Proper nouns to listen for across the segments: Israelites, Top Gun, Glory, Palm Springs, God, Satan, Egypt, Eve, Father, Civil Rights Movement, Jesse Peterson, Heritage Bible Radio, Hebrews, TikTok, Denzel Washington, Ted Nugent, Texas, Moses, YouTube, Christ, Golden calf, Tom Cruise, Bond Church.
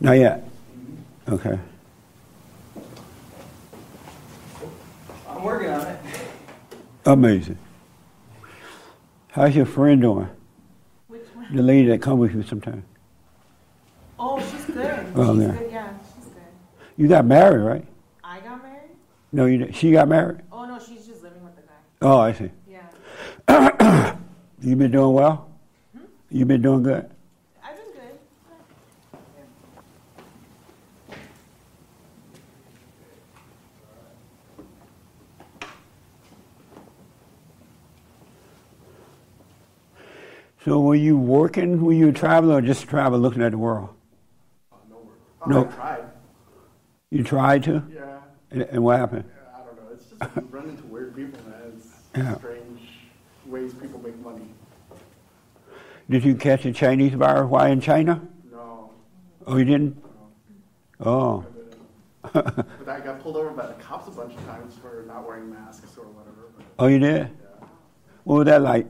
Not yet. Okay. I'm working on it. Amazing. How's your friend doing? Which one? The lady that comes with you sometime. Oh, she's good. Oh, she's good, yeah. She's good. You got married, right? I got married? No, you didn't. She got married? Oh, no, she's just living with the guy. Oh, I see. Yeah. You been doing well? Hmm? You been doing good? I've been good. Yeah. So were you working? Were you traveling or just traveling looking at the world? No work. I tried. You tried to? Yeah. And what happened? Yeah, I don't know. It's just you run into weird people, man. It's strange ways people make money. Did you catch the Chinese virus while in China? No. Oh, you didn't? No. Oh. But I got pulled over by the cops a bunch of times for not wearing masks or whatever. But, oh, you did? Yeah. What was that like?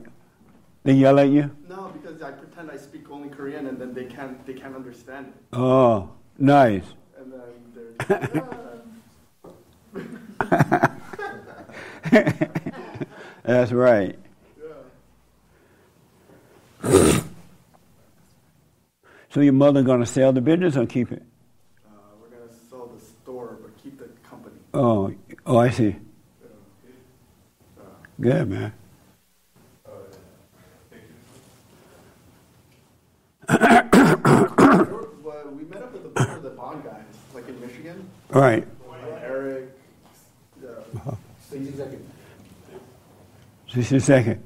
They yell at you? No, because I pretend I speak only Korean, and then they can't understand it. Oh, nice. And then they're That's right. Yeah. So your mother gonna sell the business or keep it? We're gonna sell the store, but keep the company. Oh, I see. Good, man. We met up with a bunch of the Bond guys, like in Michigan. All right. Eric. 60 seconds. 60 seconds.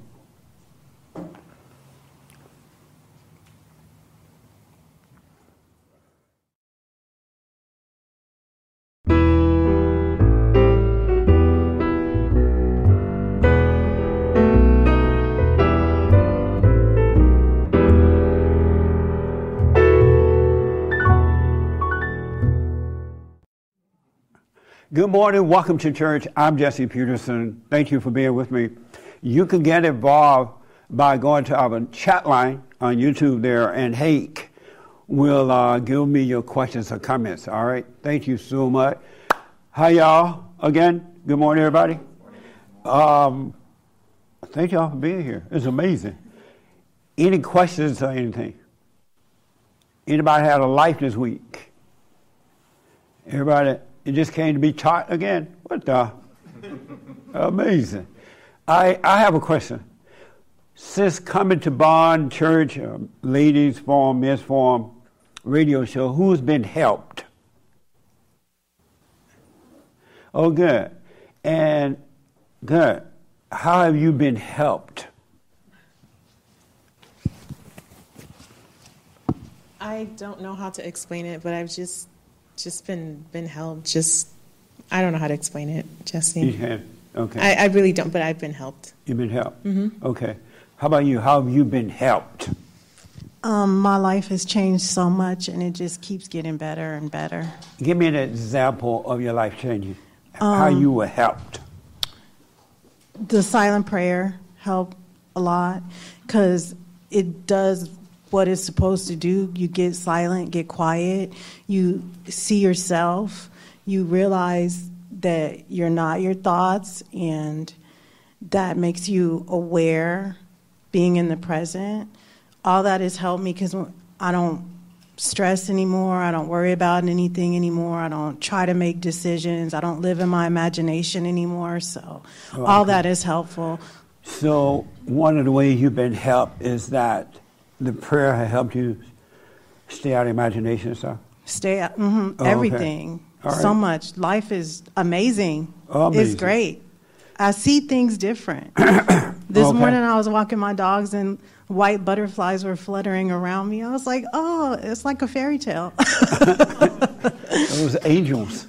Good morning. Welcome to church. I'm Jesse Peterson. Thank you for being with me. You can get involved by going to our chat line on YouTube there, and Hake will give me your questions or comments, all right? Thank you so much. Hi, y'all. Again, good morning, everybody. Thank y'all for being here. It's amazing. Any questions or anything? Anybody had a life this week? Everybody... It just came to be taught again. What the? Amazing. I have a question. Since coming to Bond Church, ladies forum, men's forum, radio show, who's been helped? Oh, good. And good. How have you been helped? I don't know how to explain it, but I've just been helped. Just, I don't know how to explain it, Jesse. You have, okay. I really don't, but I've been helped. You've been helped. Mm-hmm. Okay. How about you? How have you been helped? My life has changed so much, and it just keeps getting better and better. Give me an example of your life changing. How you were helped. The silent prayer helped a lot because it does what it's supposed to do. You get silent, get quiet, you see yourself, you realize that you're not your thoughts, and that makes you aware, being in the present. All that has helped me because I don't stress anymore, I don't worry about anything anymore, I don't try to make decisions, I don't live in my imagination anymore, so all that is helpful. So one of the ways you've been helped is that the prayer has helped you stay out of imagination and stuff? Stay out. Mm-hmm. Oh, everything. Okay. Right. So much. Life is amazing. It's great. I see things different. This morning I was walking my dogs and white butterflies were fluttering around me. I was like, oh, it's like a fairy tale. Those angels.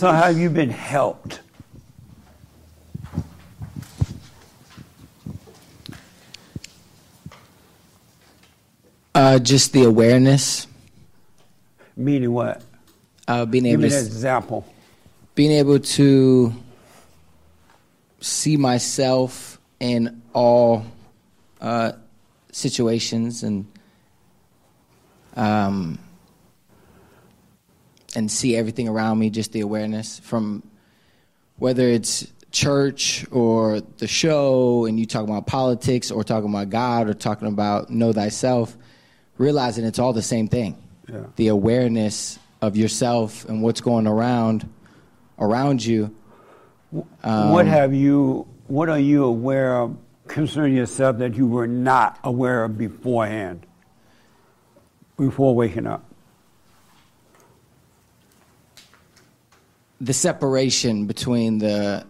So how have you been helped? Just the awareness. Meaning what? Being able to see myself in all situations and and see everything around me, just the awareness from whether it's church or the show and you talking about politics or talking about God or talking about know thyself, realizing it's all the same thing. Yeah. The awareness of yourself and what's going around you. What are you aware of concerning yourself that you were not aware of beforehand, before waking up? The separation between the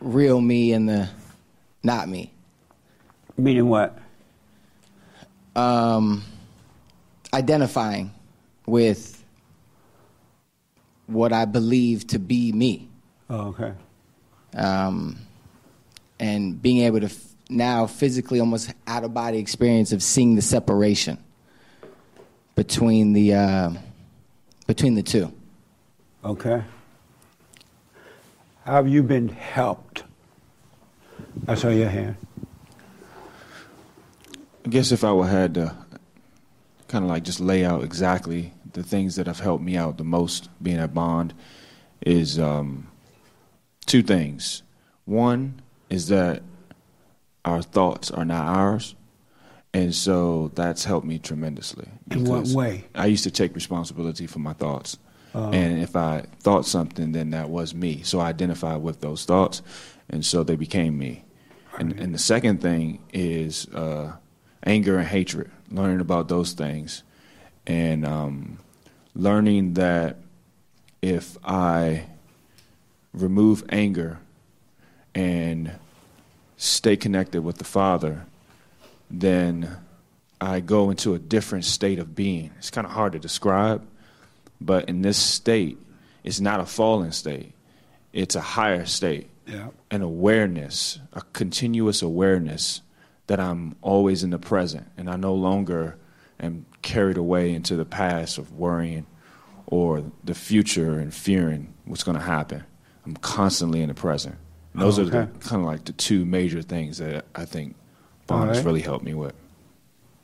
real me and the not me. Meaning what? Identifying with what I believe to be me. Oh, okay. And being able to now physically almost out-of-body experience of seeing the separation between the two. Okay. Have you been helped? I saw your hand. I guess if I had to kind of like just lay out exactly the things that have helped me out the most being at Bond is two things. One is that our thoughts are not ours, and so that's helped me tremendously. In what way? I used to take responsibility for my thoughts. And if I thought something, then that was me. So I identified with those thoughts, and so they became me. And the second thing is anger and hatred, learning about those things, and learning that if I remove anger and stay connected with the Father, then I go into a different state of being. It's kind of hard to describe. But in this state, it's not a fallen state. It's a higher state, yeah. An awareness, a continuous awareness that I'm always in the present, and I no longer am carried away into the past of worrying or the future and fearing what's going to happen. I'm constantly in the present. And those are kind of like the two major things that I think Bond has really helped me with.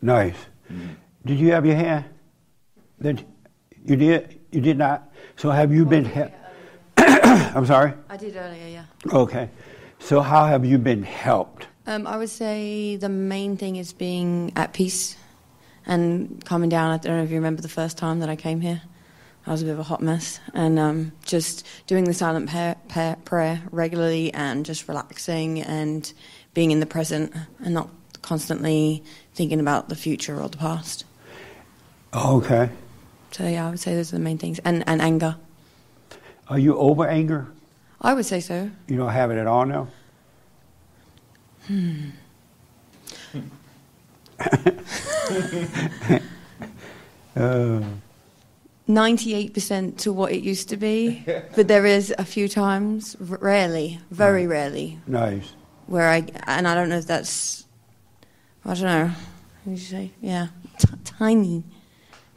Nice. Mm-hmm. Did you have your hand? You did? You did not? So have you been helped? I'm sorry? I did earlier, yeah. Okay. So how have you been helped? I would say the main thing is being at peace and calming down. I don't know if you remember the first time that I came here. I was a bit of a hot mess. And just doing the silent prayer regularly and just relaxing and being in the present and not constantly thinking about the future or the past. Okay. So, yeah, I would say those are the main things. And anger. Are you over anger? I would say so. You don't have it at all now? Hmm. 98% to what it used to be. But there is a few times, rarely, very rarely. Nice. Where I don't know if that's, I don't know, what did you say? Yeah, tiny.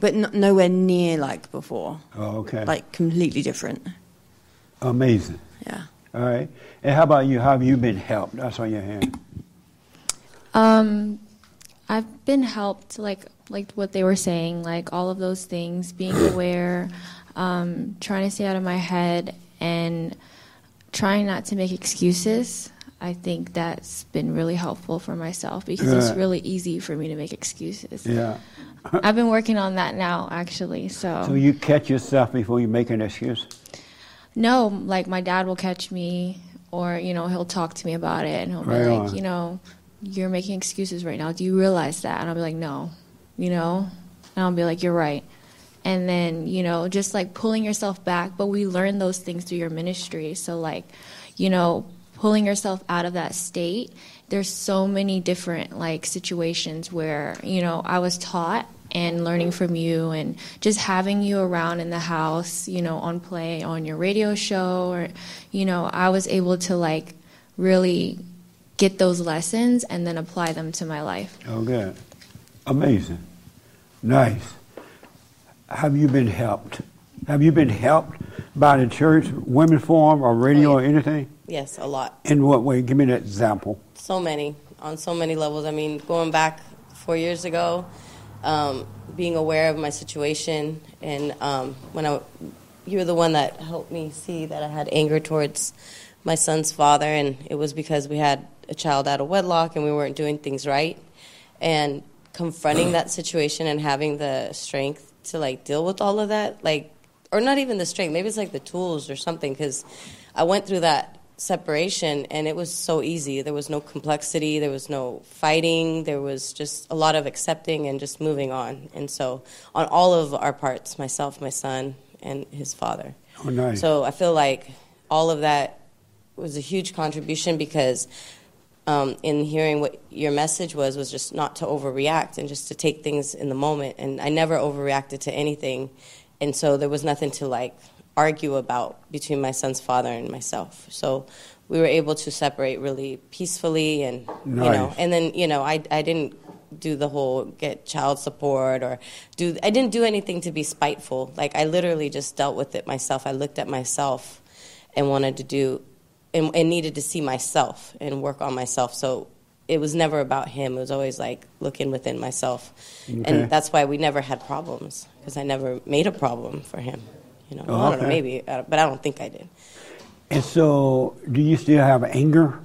But nowhere near like before. Oh, okay. Like completely different. Amazing. Yeah. All right. And how about you? How have you been helped? That's on your hand. I've been helped, like what they were saying, like all of those things, being aware, trying to stay out of my head, and trying not to make excuses. I think that's been really helpful for myself because it's really easy for me to make excuses. Yeah. I've been working on that now, actually. So you catch yourself before you make an excuse? No, like my dad will catch me, or he'll talk to me about it, and he'll be like, you're making excuses right now. Do you realize that? And I'll be like, no, and I'll be like, you're right. And then, just like pulling yourself back. But we learn those things through your ministry. So like, pulling yourself out of that state. There's so many different situations where, I was taught and learning from you and just having you around in the house, on play, on your radio show, or, I was able to really get those lessons and then apply them to my life. Oh, good. Amazing. Nice. Have you been helped? Have you been helped by the church, women's forum, or radio, or anything? Yes, a lot. In what way? Give me an example. So many, on so many levels. I mean, going back 4 years ago, being aware of my situation. And you were the one that helped me see that I had anger towards my son's father, and it was because we had a child out of wedlock and we weren't doing things right. And confronting that situation and having the strength to, like, deal with all of that, like, or not even the strength, maybe it's, like, the tools or something, because I went through that separation, and it was so easy. There was no complexity. There was no fighting. There was just a lot of accepting and just moving on. And so on all of our parts, myself, my son, and his father. Oh, nice. So I feel like all of that was a huge contribution, because in hearing what your message was just not to overreact and just to take things in the moment. And I never overreacted to anything. And so there was nothing to, like, argue about between my son's father and myself. So we were able to separate really peacefully. And, nice. You know, and then, you know, I didn't do the whole get child support or I didn't do anything to be spiteful. Like, I literally just dealt with it myself. I looked at myself and wanted to do and needed to see myself and work on myself. So it was never about him. It was always, like, looking within myself. Okay. And that's why we never had problems, because I never made a problem for him. You know, I don't know, maybe, but I don't think I did. And so do you still have anger?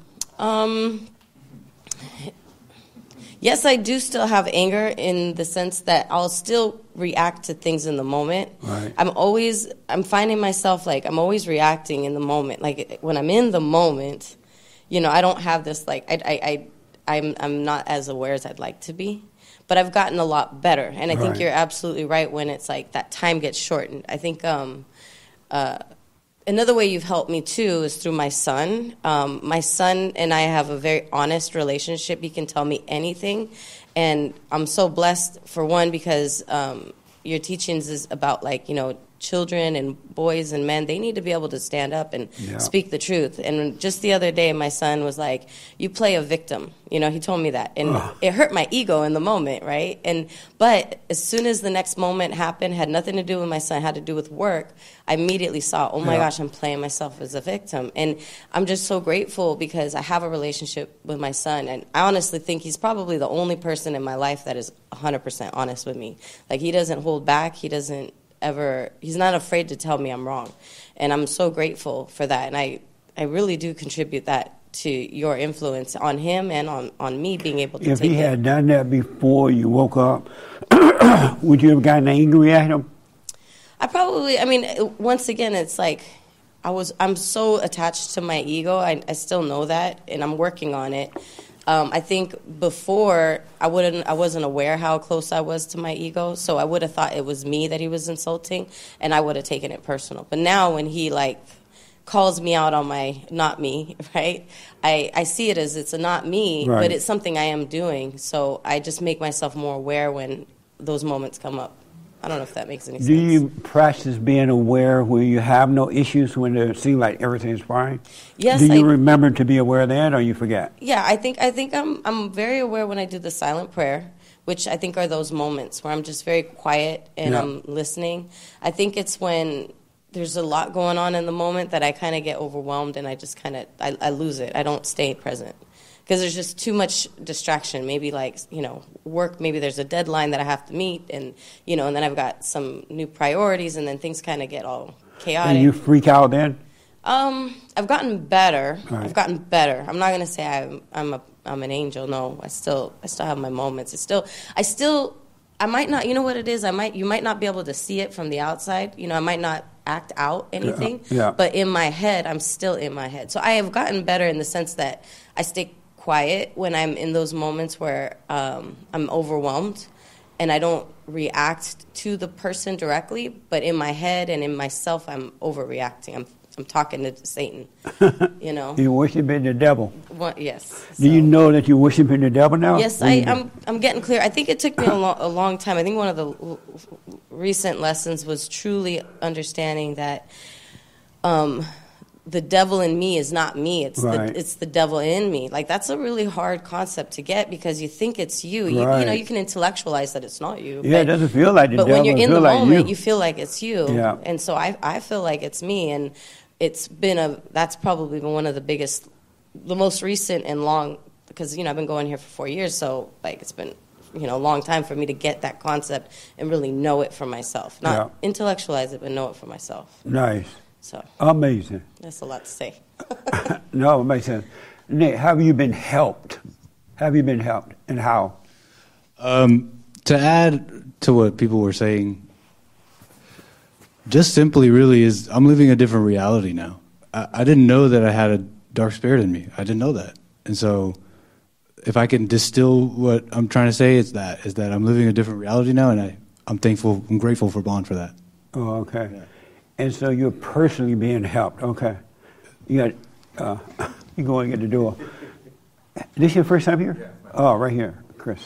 Yes, I do still have anger, in the sense that I'll still react to things in the moment. Right. I'm finding myself, like, I'm always reacting in the moment. Like, when I'm in the moment, you know, I don't have this, like, I'm not as aware as I'd like to be. But I've gotten a lot better, and I think you're absolutely right when it's, like, that time gets shortened. I think another way you've helped me, too, is through my son. My son and I have a very honest relationship. He can tell me anything, and I'm so blessed, for one, because your teachings is about, like, you know, children and boys and men, they need to be able to stand up and speak the truth. And just the other day, my son was like, you play a victim. You know, he told me that. And it hurt my ego in the moment, right? But as soon as the next moment happened, had nothing to do with my son, had to do with work, I immediately saw, oh, my gosh, I'm playing myself as a victim. And I'm just so grateful, because I have a relationship with my son. And I honestly think he's probably the only person in my life that is 100% honest with me. Like, he doesn't hold back. He doesn't ever, he's not afraid to tell me I'm wrong, and I'm so grateful for that. And I really do contribute that to your influence on him and on me being able to. If he had done that before you woke up, would you have gotten angry at him? Once again, it's like I'm so attached to my ego. I still know that, and I'm working on it. I think before I wasn't aware how close I was to my ego, so I would have thought it was me that he was insulting, and I would have taken it personal. But now when he, like, calls me out on my not me, right, I see it as it's a not me, right, but it's something I am doing. So I just make myself more aware when those moments come up. I don't know if that makes any sense. Do you practice being aware where you have no issues, when it seems like everything is fine? Yes. Do you remember to be aware of that, or you forget? Yeah, I think I'm very aware when I do the silent prayer, which I think are those moments where I'm just very quiet and I'm listening. I think it's when there's a lot going on in the moment that I kind of get overwhelmed, and I just kind of I lose it. I don't stay present, because there's just too much distraction. Maybe, like, you know, work, maybe there's a deadline that I have to meet, and, you know, and then I've got some new priorities, and then things kind of get all chaotic. And you freak out then? I've gotten better. Right. I've gotten better. I'm not going to say I'm an angel. No, I still have my moments. I might not, you know what it is? You might not be able to see it from the outside. You know, I might not act out anything, but in my head, I'm still in my head. So I have gotten better in the sense that I stay quiet when I'm in those moments where I'm overwhelmed, and I don't react to the person directly, but in my head and in myself, I'm overreacting. I'm talking to Satan, you know. You're worshiping the devil. Well, yes. So. Do you know that you're worshiping the devil now? Yes, I'm getting clear. I think it took me a long time. I think one of the recent lessons was truly understanding that the devil in me is not me. It's the devil in me. Like, that's a really hard concept to get, because you think it's you. You know, you can intellectualize that it's not you. Yeah, it doesn't feel like the devil. But when you're in the moment, you feel like it's you. Yeah. And so I feel like it's me. And that's probably been one of the biggest, the most recent and long, because, you know, I've been going here for 4 years. So, like, it's been a long time for me to get that concept and really know it for myself. Not intellectualize it, but know it for myself. Nice. So amazing. That's a lot to say. No, it makes sense. Nick, have you been helped? Have you been helped, and how? To add to what people were saying, just simply really is I'm living a different reality now. I didn't know that I had a dark spirit in me. I didn't know that. And so if I can distill what I'm trying to say, is that I'm living a different reality now, and I'm thankful, I'm grateful for Bond for that. Oh, okay. Yeah. And so you're personally being helped. Okay. You got, you go and get the door. This your first time here? Yeah. Oh, right here, Chris.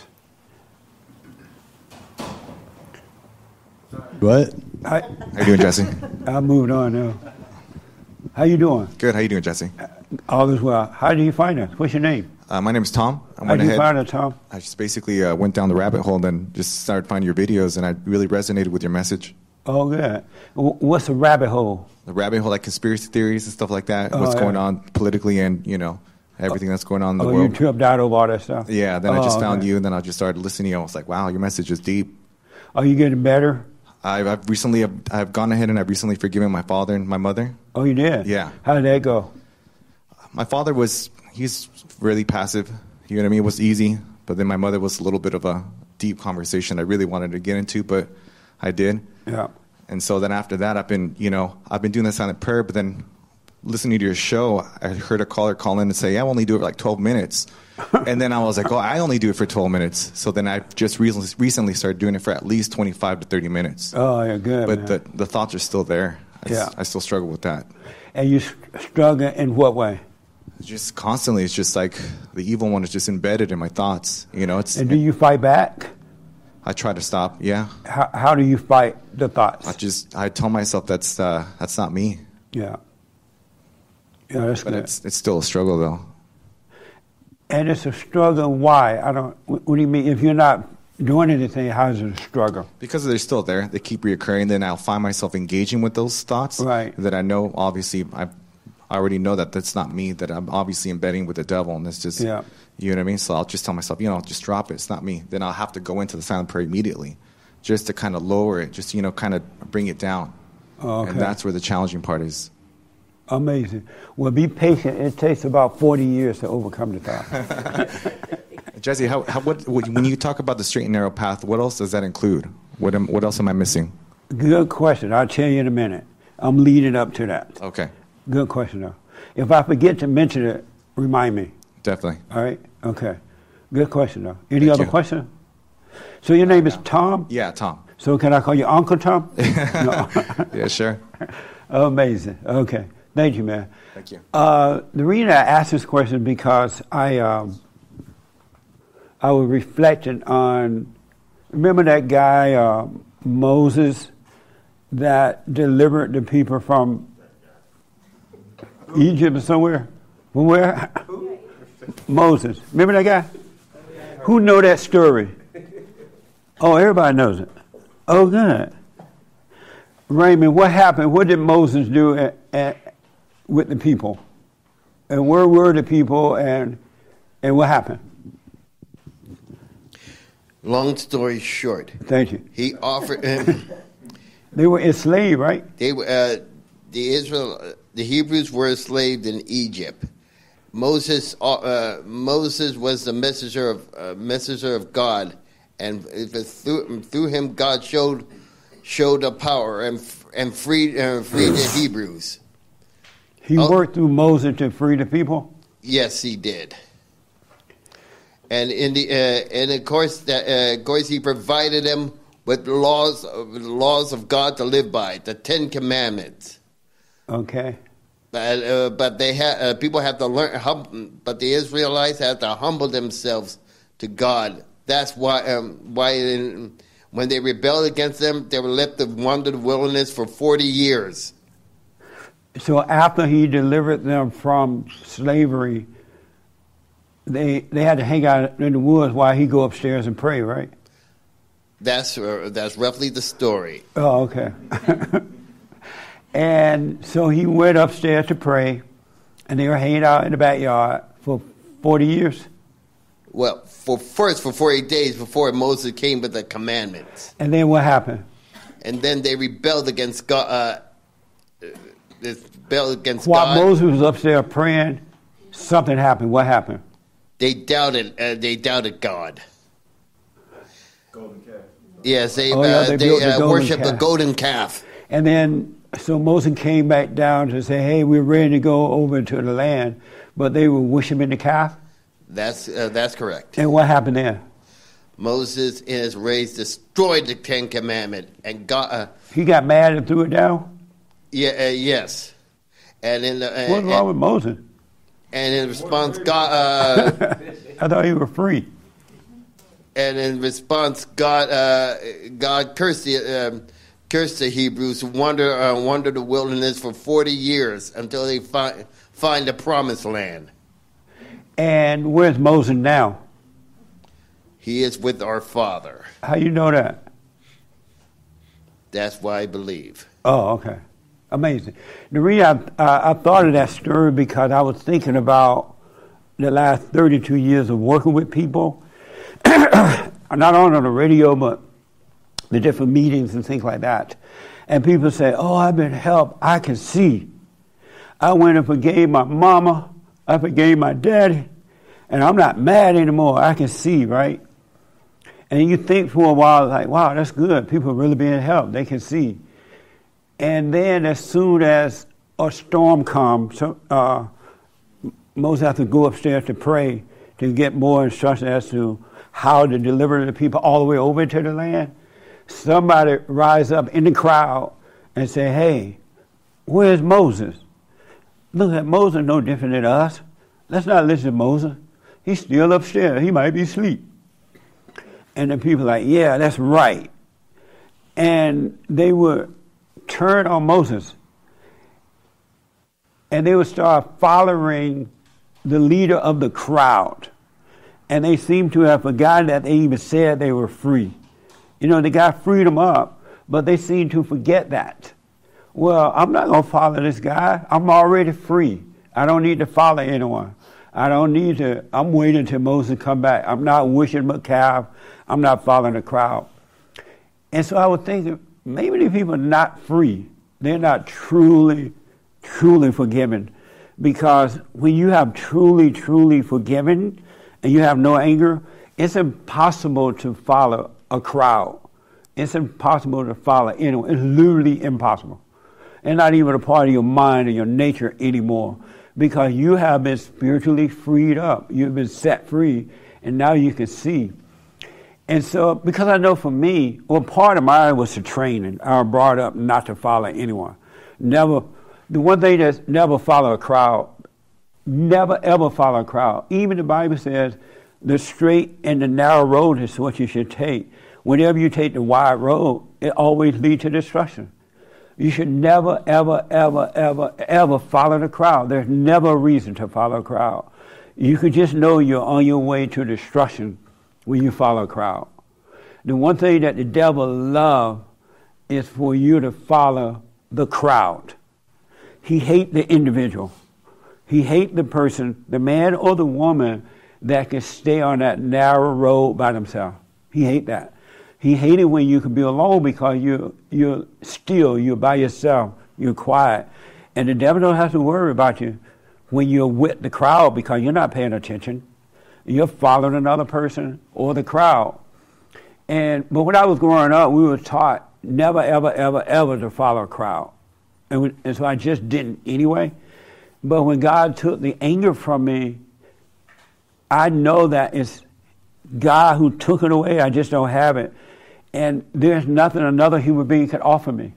What? How you doing, Jesse? I moved on now. How you doing? Good. How you doing, Jesse? All is well. How do you find us? What's your name? My name is Tom. How did you find us, Tom? I just basically went down the rabbit hole and then just started finding your videos, and I really resonated with your message. Oh, good. What's a rabbit hole? The rabbit hole, like conspiracy theories and stuff like that. What's going on politically and, everything that's going on in the world. Oh, you tripped out over all that stuff? Yeah, then I just found you, and then I just started listening. I was like, wow, your message is deep. Are you getting better? I've gone ahead and I've recently forgiven my father and my mother. Oh, you did? Yeah. How did that go? My father he's really passive. You know what I mean? It was easy. But then my mother was a little bit of a deep conversation I really wanted to get into, but I did. Yeah. And so then after that, I've been doing that silent prayer, but then listening to your show, I heard a caller call in and say, I only do it for like 12 minutes. And then I was like, oh, I only do it for 12 minutes. So then I just recently started doing it for at least 25 to 30 minutes. Oh, yeah, good. But the thoughts are still there. I still struggle with that. And you struggle in what way? Just constantly. It's just like the evil one is just embedded in my thoughts. And do you fight back? I try to stop, yeah. How do you fight the thoughts? I tell myself that's not me. Yeah. Yeah, that's good. But it's still a struggle, though. And it's a struggle. Why? What do you mean? If you're not doing anything, how is it a struggle? Because they're still there. They keep reoccurring. Then I'll find myself engaging with those thoughts. Right. That I know, obviously, I already know that that's not me. That I'm obviously embedding with the devil, and it's just, you know what I mean. So I'll just tell myself, just drop it. It's not me. Then I'll have to go into the silent prayer immediately, just to kind of lower it, just kind of bring it down. Oh, okay. And that's where the challenging part is. Amazing. Well, be patient. It takes about 40 years to overcome the thought. Jesse, when you talk about the straight and narrow path, what else does that include? What else am I missing? Good question. I'll tell you in a minute. I'm leading up to that. Okay. Good question, though. If I forget to mention it, remind me. Definitely. All right? Okay. Good question, though. Any other question? So your name is Tom? Yeah, Tom. So can I call you Uncle Tom? No. Yeah, sure. Amazing. Okay. Thank you, man. Thank you. The reason I asked this question is because I was reflecting on, remember that guy, Moses, that delivered the people from Egypt or somewhere? From where? Moses. Remember that guy? Who know that story? Oh, everybody knows it. Oh, good. Raymond, what happened? What did Moses do with the people? And where were the people, and what happened? Long story short. Thank you. He offered him. They were enslaved, right? They were the Hebrews were enslaved in Egypt. Moses was the messenger of God, and through him God showed the power and freed the Hebrews. He worked through Moses to free the people? Yes, he did. And of course he provided them with laws of God to live by, the Ten Commandments. Okay. But people have to learn. But the Israelites have to humble themselves to God. That's why when they rebelled against them, they were left to wander the wilderness for 40 years. So after he delivered them from slavery, they had to hang out in the woods while he go upstairs and pray, right? That's roughly the story. Oh, okay. And so he went upstairs to pray, and they were hanging out in the backyard for 40 years? Well, for 40 days before Moses came with the commandments. And then what happened? And then they rebelled against God. While Moses was upstairs praying, something happened. What happened? They doubted. They doubted God. Golden calf. Yes, they worshipped the golden calf. And then, so Moses came back down to say, "Hey, we're ready to go over to the land," but they were worshiping the calf. That's correct. And what happened there? Moses in his rage destroyed the Ten Commandments, and God. He got mad and threw it down. Yes. And in the what's wrong with Moses? And in response, God. I thought you were free. And in response, God cursed the Hebrews to wander the wilderness for 40 years until they find the promised land. And where's Moses now? He is with our Father. How you know that? That's why I believe. Oh, okay. Amazing. The reason I thought of that story because I was thinking about the last 32 years of working with people, not only on the radio, but the different meetings and things like that. And people say, "Oh, I've been helped. I can see. I went and forgave my mama. I forgave my daddy. And I'm not mad anymore. I can see," right? And you think for a while, like, wow, that's good. People are really being helped. They can see. And then as soon as a storm comes, Moses had to go upstairs to pray to get more instruction as to how to deliver the people all the way over to the land. Somebody rise up in the crowd and say, "Hey, where's Moses? Look at Moses, no different than us. Let's not listen to Moses. He's still upstairs. He might be asleep." And the people are like, "Yeah, that's right." And they were turn on Moses, and they would start following the leader of the crowd, and they seemed to have forgotten that they even said they were free. You know, they got freedom up, but they seemed to forget that. Well, I'm not going to follow this guy. I'm already free. I don't need to follow anyone. I don't need to. I'm waiting till Moses come back. I'm not wishing a calf. I'm not following the crowd. And so I was thinking, maybe these people are not free. They're not truly, truly forgiven. Because when you have truly, truly forgiven and you have no anger, it's impossible to follow a crowd. It's impossible to follow anyone. It's literally impossible. And not even a part of your mind or your nature anymore. Because you have been spiritually freed up. You've been set free. And now you can see. And so, because I know for me, well, part of mine was the training. I was brought up not to follow anyone. Never, the one thing that's never follow a crowd. Never, ever follow a crowd. Even the Bible says the straight and the narrow road is what you should take. Whenever you take the wide road, it always leads to destruction. You should never, ever, ever, ever, ever follow the crowd. There's never a reason to follow a crowd. You could just know you're on your way to destruction when you follow a crowd. The one thing that the devil loves is for you to follow the crowd. He hates the individual. He hates the person, the man or the woman, that can stay on that narrow road by themselves. He hates that. He hated when you could be alone because you're still, you're by yourself, you're quiet. And the devil don't have to worry about you when you're with the crowd because you're not paying attention. You're following another person or the crowd. But when I was growing up, we were taught never, ever, ever, ever to follow a crowd. And so I just didn't anyway. But when God took the anger from me, I know that it's God who took it away. I just don't have it. And there's nothing another human being could offer me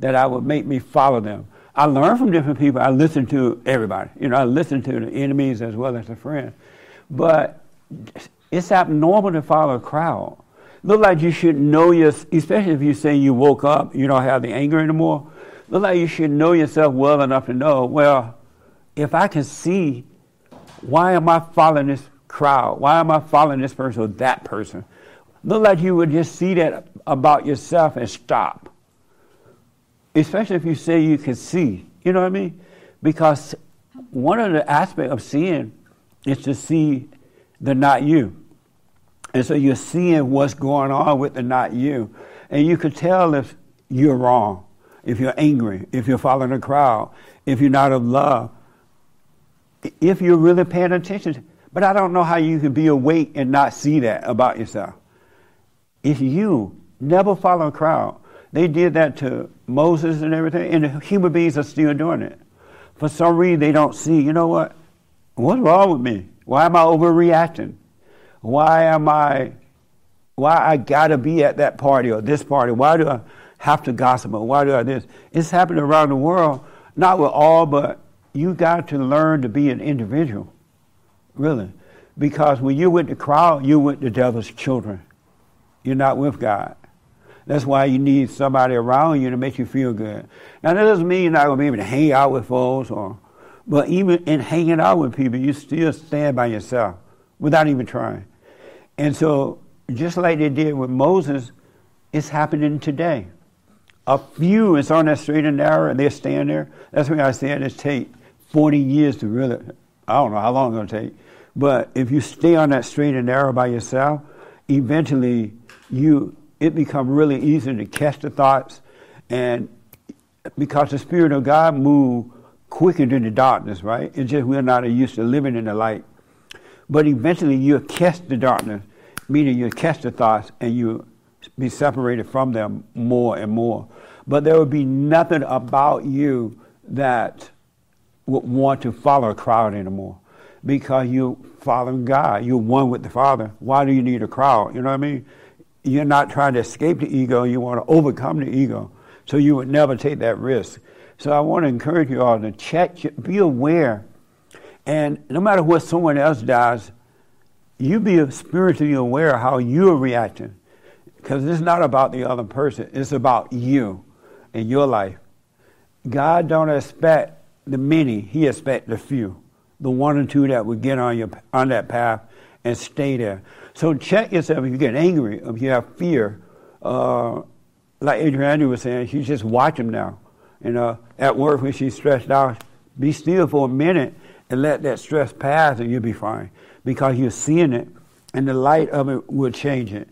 that I would make me follow them. I learned from different people. I listened to everybody. You know, I listened to the enemies as well as the friends. But it's abnormal to follow a crowd. Look like you should know yourself, especially if you say you woke up, you don't have the anger anymore. Look like you should know yourself well enough to know, well, if I can see, why am I following this crowd? Why am I following this person or that person? Look like you would just see that about yourself and stop. Especially if you say you can see. You know what I mean? Because one of the aspects of seeing is to see the not you. And so you're seeing what's going on with the not you. And you can tell if you're wrong, if you're angry, if you're following the crowd, if you're not of love, if you're really paying attention. But I don't know how you can be awake and not see that about yourself. It's you. Never follow a crowd. They did that to Moses and everything, and human beings are still doing it. For some reason, they don't see, you know what? What's wrong with me? Why am I overreacting? Why I gotta be at that party or this party? Why do I have to gossip? Or why do I this? It's happening around the world, not with all, but you got to learn to be an individual, really. Because when you're with the crowd, you're with the devil's children. You're not with God. That's why you need somebody around you to make you feel good. Now, that doesn't mean you're not going to be able to hang out with folks, but even in hanging out with people, you still stand by yourself without even trying. And so, just like they did with Moses, it's happening today. A few is on that straight and narrow, and they're staying there. That's why I said it takes 40 years to really, I don't know how long it'll take, but if you stay on that straight and narrow by yourself, eventually it becomes really easy to catch the thoughts, and because the Spirit of God moves quicker than the darkness, right? It's just we're not used to living in the light. But eventually you'll catch the darkness, meaning you'll catch the thoughts and you'll be separated from them more and more. But there will be nothing about you that would want to follow a crowd anymore because you're following God. You're one with the Father. Why do you need a crowd? You know what I mean? You're not trying to escape the ego. You want to overcome the ego. So you would never take that risk. So I want to encourage you all to check, be aware. And no matter what someone else does, you be spiritually aware of how you're reacting. Because it's not about the other person. It's about you and your life. God don't expect the many. He expects the few. The one or two that would get on that path and stay there. So check yourself if you get angry, if you have fear. Like Adriana was saying, you just watch them now. And at work when she's stressed out, be still for a minute and let that stress pass and you'll be fine. Because you're seeing it and the light of it will change it.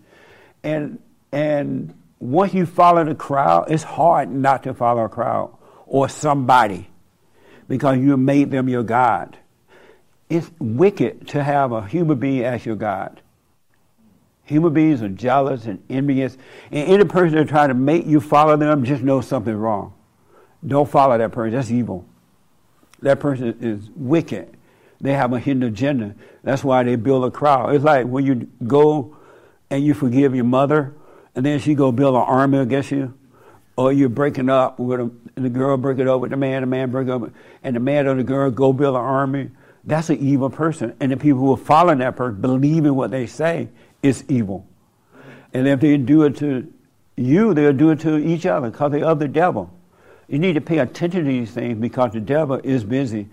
And once you follow the crowd, it's hard not to follow a crowd or somebody because you made them your God. It's wicked to have a human being as your God. Human beings are jealous and envious. And any person that tries to make you follow them, just know something's wrong. Don't follow that person. That's evil. That person is wicked. They have a hidden agenda. That's why they build a crowd. It's like when you go and you forgive your mother, and then she go build an army against you, or you're breaking up with the girl breaking up with the man break up, and the man or the girl go build an army. That's an evil person. And the people who are following that person, believing what they say, is evil. And if they do it to you, they'll do it to each other because they are the devil. You need to pay attention to these things because the devil is busy.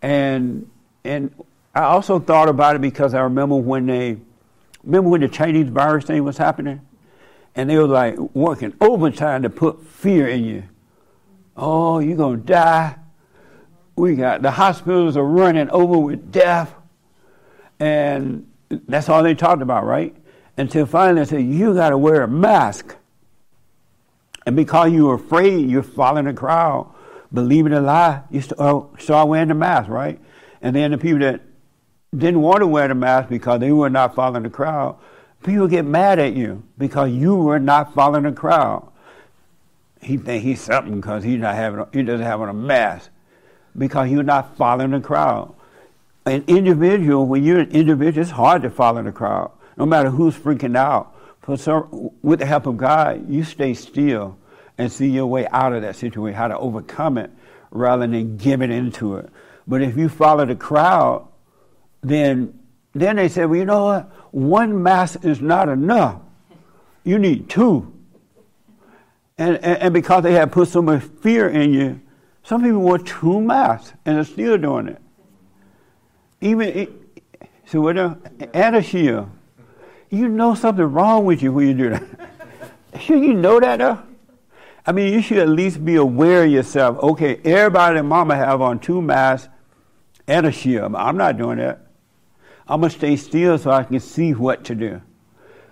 And I also thought about it because I remember when the Chinese virus thing was happening? And they were like working overtime to put fear in you. Oh, you're going to die. We got the hospitals are running over with death. And that's all they talked about, right? Until finally they said, you got to wear a mask. And because you were afraid, you're following the crowd, believing a lie, you start wearing the mask, right? And then the people that didn't want to wear the mask because they were not following the crowd, people get mad at you because you were not following the crowd. He think he's something because he doesn't have a mask because you're not following the crowd. An individual, when you're an individual, it's hard to follow the crowd, no matter who's freaking out. With the help of God, you stay still and see your way out of that situation, how to overcome it rather than giving into it. But if you follow the crowd, then they say, well, you know what? One mask is not enough. You need two. And because they have put so much fear in you, some people wore two masks and are still doing it. Add a shield. You know something wrong with you when you do that. Should you know that though? I mean, you should at least be aware of yourself. Okay, everybody and mama have on two masks and a shield. I'm not doing that. I'm going to stay still so I can see what to do.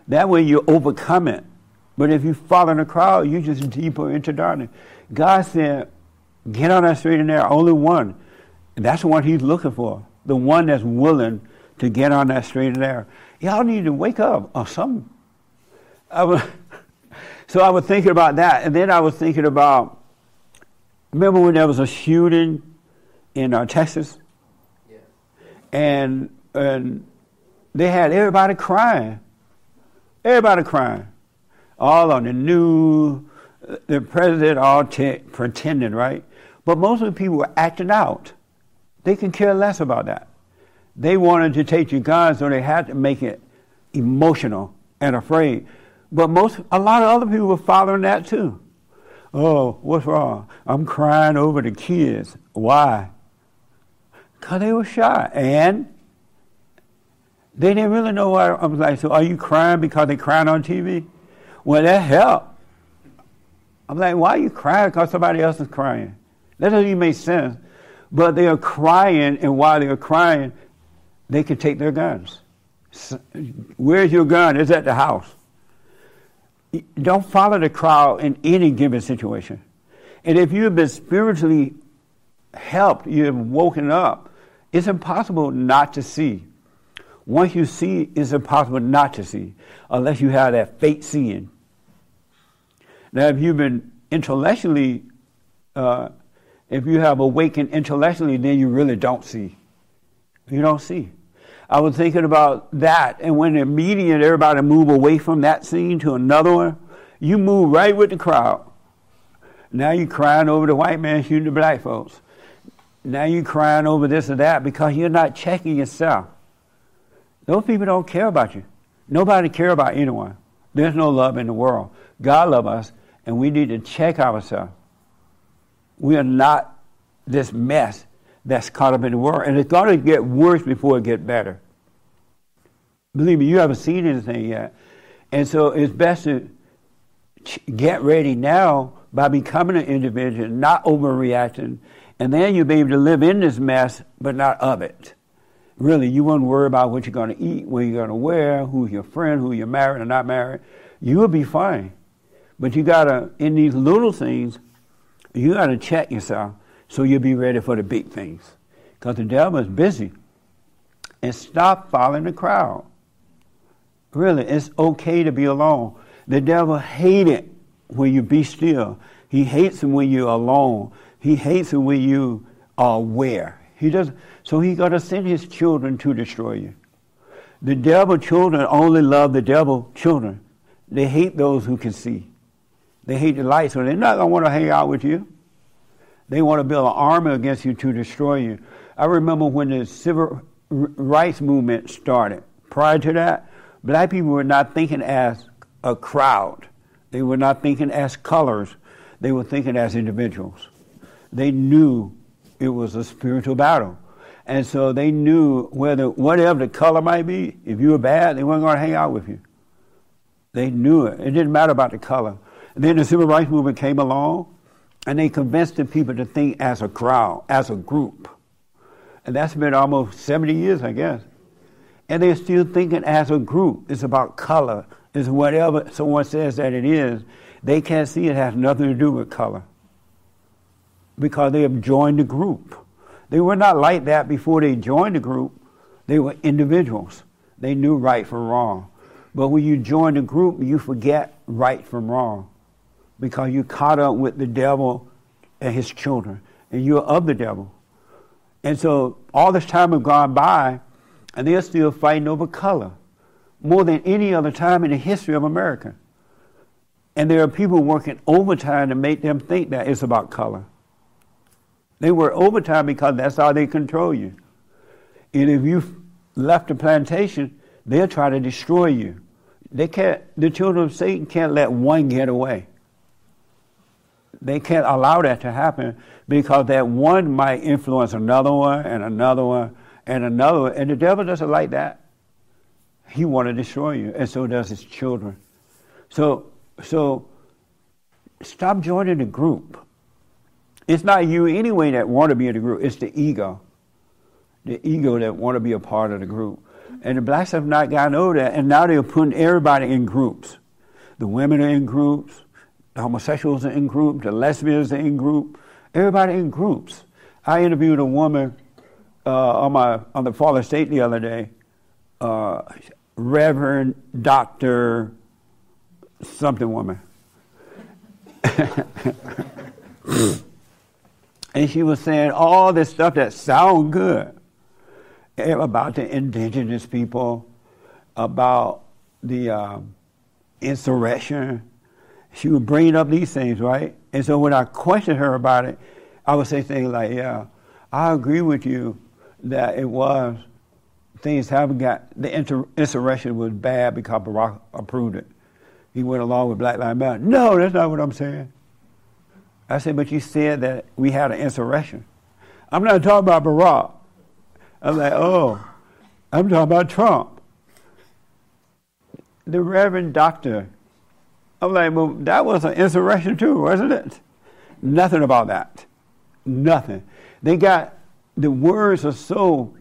That way you overcome it. But if you follow the crowd, you're just deeper into darkness. God said, get on that straight and narrow, only one. And that's the one he's looking for, the one that's willing to get on that straight and narrow. Y'all need to wake up or something. So I was thinking about that, and then I was thinking about, remember when there was a shooting in Texas? Yeah. And they had everybody crying. Everybody crying. All on the news, the president all pretending, right? But most of the people were acting out. They could care less about that. They wanted to take your guns, so they had to make it emotional and afraid. But a lot of other people were following that too. Oh, what's wrong? I'm crying over the kids. Why? Because they were shy. And they didn't really know why. I was like, so are you crying because they're crying on TV? Well, that helped. I'm like, why are you crying because somebody else is crying? That doesn't even make sense. But they are crying, and while they are crying, they can take their guns. Where's your gun? It's at the house. Don't follow the crowd in any given situation. And if you've been spiritually helped, you've woken up, it's impossible not to see. Once you see, it's impossible not to see, unless you have that faith seeing. Now, if you've been intellectually, if you have awakened intellectually, then you really don't see. You don't see. I was thinking about that, and when the media and everybody move away from that scene to another one, you move right with the crowd. Now you're crying over the white man shooting the black folks. Now you're crying over this or that because you're not checking yourself. Those people don't care about you. Nobody cares about anyone. There's no love in the world. God loves us, and we need to check ourselves. We are not this mess that's caught up in the world. And it's going to get worse before it gets better. Believe me, you haven't seen anything yet. And so it's best to get ready now by becoming an individual, not overreacting. And then you'll be able to live in this mess, but not of it. Really, you won't worry about what you're going to eat, what you're going to wear, who's your friend, who you're married or not married. You will be fine. But you got to, in these little things, you got to check yourself. So you'll be ready for the big things. Because the devil is busy. And stop following the crowd. Really, it's okay to be alone. The devil hates it when you be still. He hates it when you're alone. He hates it when you are aware. So he's going to send his children to destroy you. The devil children only love the devil children. They hate those who can see. They hate the light, so they're not going to want to hang out with you. They want to build an army against you to destroy you. I remember when the Civil Rights Movement started. Prior to that, black people were not thinking as a crowd. They were not thinking as colors. They were thinking as individuals. They knew it was a spiritual battle. And so they knew whatever the color might be, if you were bad, they weren't going to hang out with you. They knew it. It didn't matter about the color. And then the Civil Rights Movement came along, and they convinced the people to think as a crowd, as a group. And that's been almost 70 years, I guess. And they're still thinking as a group. It's about color. It's whatever someone says that it is. They can't see it has nothing to do with color. Because they have joined the group. They were not like that before they joined the group. They were individuals. They knew right from wrong. But when you join the group, you forget right from wrong. Because you caught up with the devil and his children. And you're of the devil. And so all this time has gone by, and they're still fighting over color. More than any other time in the history of America. And there are people working overtime to make them think that it's about color. They work overtime because that's how they control you. And if you've left the plantation, they'll try to destroy you. The children of Satan can't let one get away. They can't allow that to happen because that one might influence another one and another one and another one. And the devil doesn't like that. He wants to destroy you, and so does his children. So stop joining the group. It's not you anyway that want to be in the group. It's the ego that want to be a part of the group. And the blacks have not gotten over that. And now they're putting everybody in groups. The women are in groups. The homosexuals are in groups. The lesbians are in groups. Everybody in groups. I interviewed a woman on the Fall Estate the other day, Reverend Dr. something woman. And she was saying all this stuff that sound good about the indigenous people, about the insurrection. She would bring up these things, right? And so when I questioned her about it, I would say things like, yeah, I agree with you that it was, things haven't got, the insurrection was bad because Barack approved it. He went along with Black Lives Matter. No, that's not what I'm saying. I said, but you said that we had an insurrection. I'm not talking about Barack. I'm like, oh, I'm talking about Trump. The Reverend Doctor. I'm like, well, that was an insurrection too, wasn't it? Nothing about that. Nothing. They got, the words are so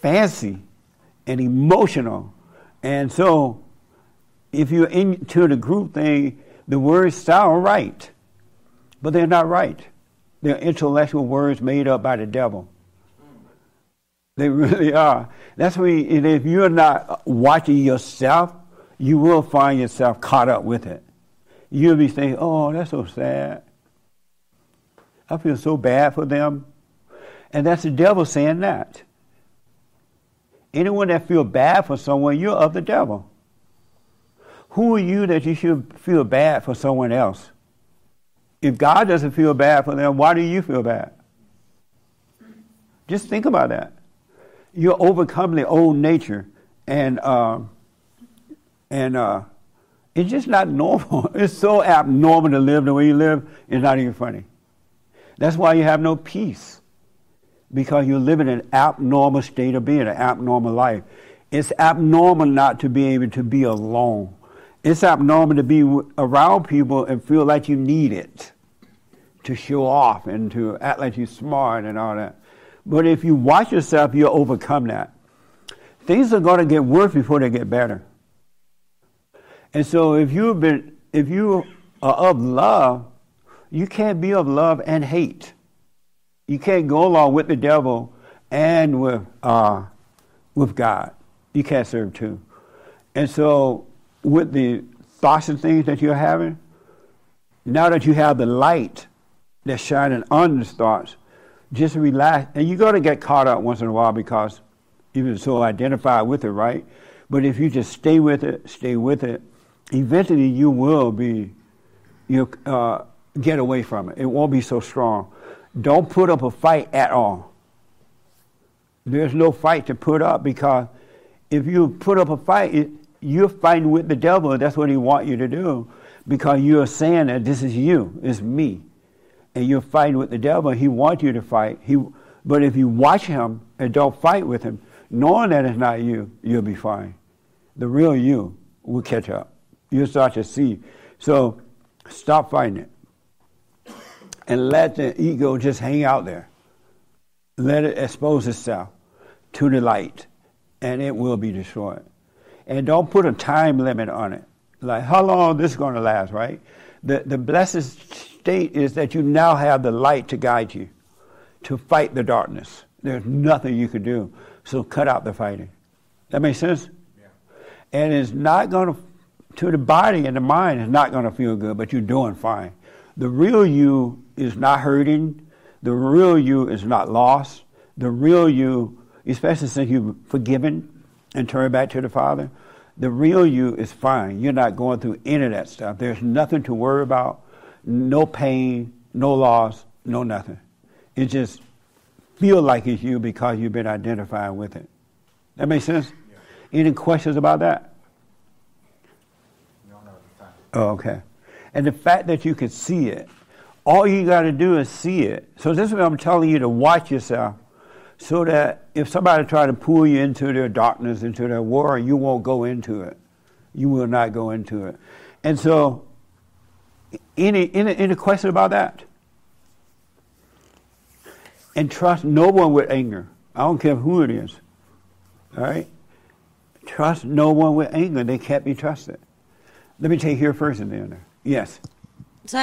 fancy and emotional. And so if you're into the group thing, the words sound right, but they're not right. They're intellectual words made up by the devil. They really are. That's why if you're not watching yourself, you will find yourself caught up with it. You'll be saying, oh, that's so sad. I feel so bad for them. And that's the devil saying that. Anyone that feels bad for someone, you're of the devil. Who are you that you should feel bad for someone else? If God doesn't feel bad for them, why do you feel bad? Just think about that. You're overcoming the old nature, and it's just not normal. It's so abnormal to live the way you live. It's not even funny. That's why you have no peace, because you're living an abnormal state of being, an abnormal life. It's abnormal not to be able to be alone. It's abnormal to be around people and feel like you need it to show off and to act like you're smart and all that. But if you watch yourself, you'll overcome that. Things are going to get worse before they get better. And so if you are of love, you can't be of love and hate. You can't go along with the devil and with God. You can't serve two. And so with the thoughts and things that you're having, now that you have the light that's shining on these thoughts, just relax. And you're going to get caught up once in a while because you're so identified with it, right? But if you just stay with it, eventually you will get away from it. It won't be so strong. Don't put up a fight at all. There's no fight to put up, because if you put up a fight, you're fighting with the devil. That's what he wants you to do, because you're saying that this is you, it's me. And you're fighting with the devil. He wants you to fight. But if you watch him and don't fight with him, knowing that it's not you, you'll be fine. The real you will catch up. You'll start to see. So stop fighting it. And let the ego just hang out there. Let it expose itself to the light, and it will be destroyed. And don't put a time limit on it. Like, how long this is going to last, right? The blessed state is that you now have the light to guide you, to fight the darkness. There's nothing you can do. So cut out the fighting. That makes sense? Yeah. And it's not going to the body and the mind, it's not going to feel good, but you're doing fine. The real you is not hurting. The real you is not lost. The real you, especially since you've forgiven and turned back to the Father, the real you is fine. You're not going through any of that stuff. There's nothing to worry about. No pain, no loss, no nothing. It just feel like it's you because you've been identifying with it. That makes sense? Yeah. Any questions about that? No, not at the time. Oh, okay. And the fact that you can see it, all you got to do is see it. So this is what I'm telling you, to watch yourself, so that if somebody try to pull you into their darkness, into their war, you won't go into it. You will not go into it. And so, any question about that? And trust no one with anger. I don't care who it is. All right? Trust no one with anger. They can't be trusted. Let me take your first and then there. Yes. So I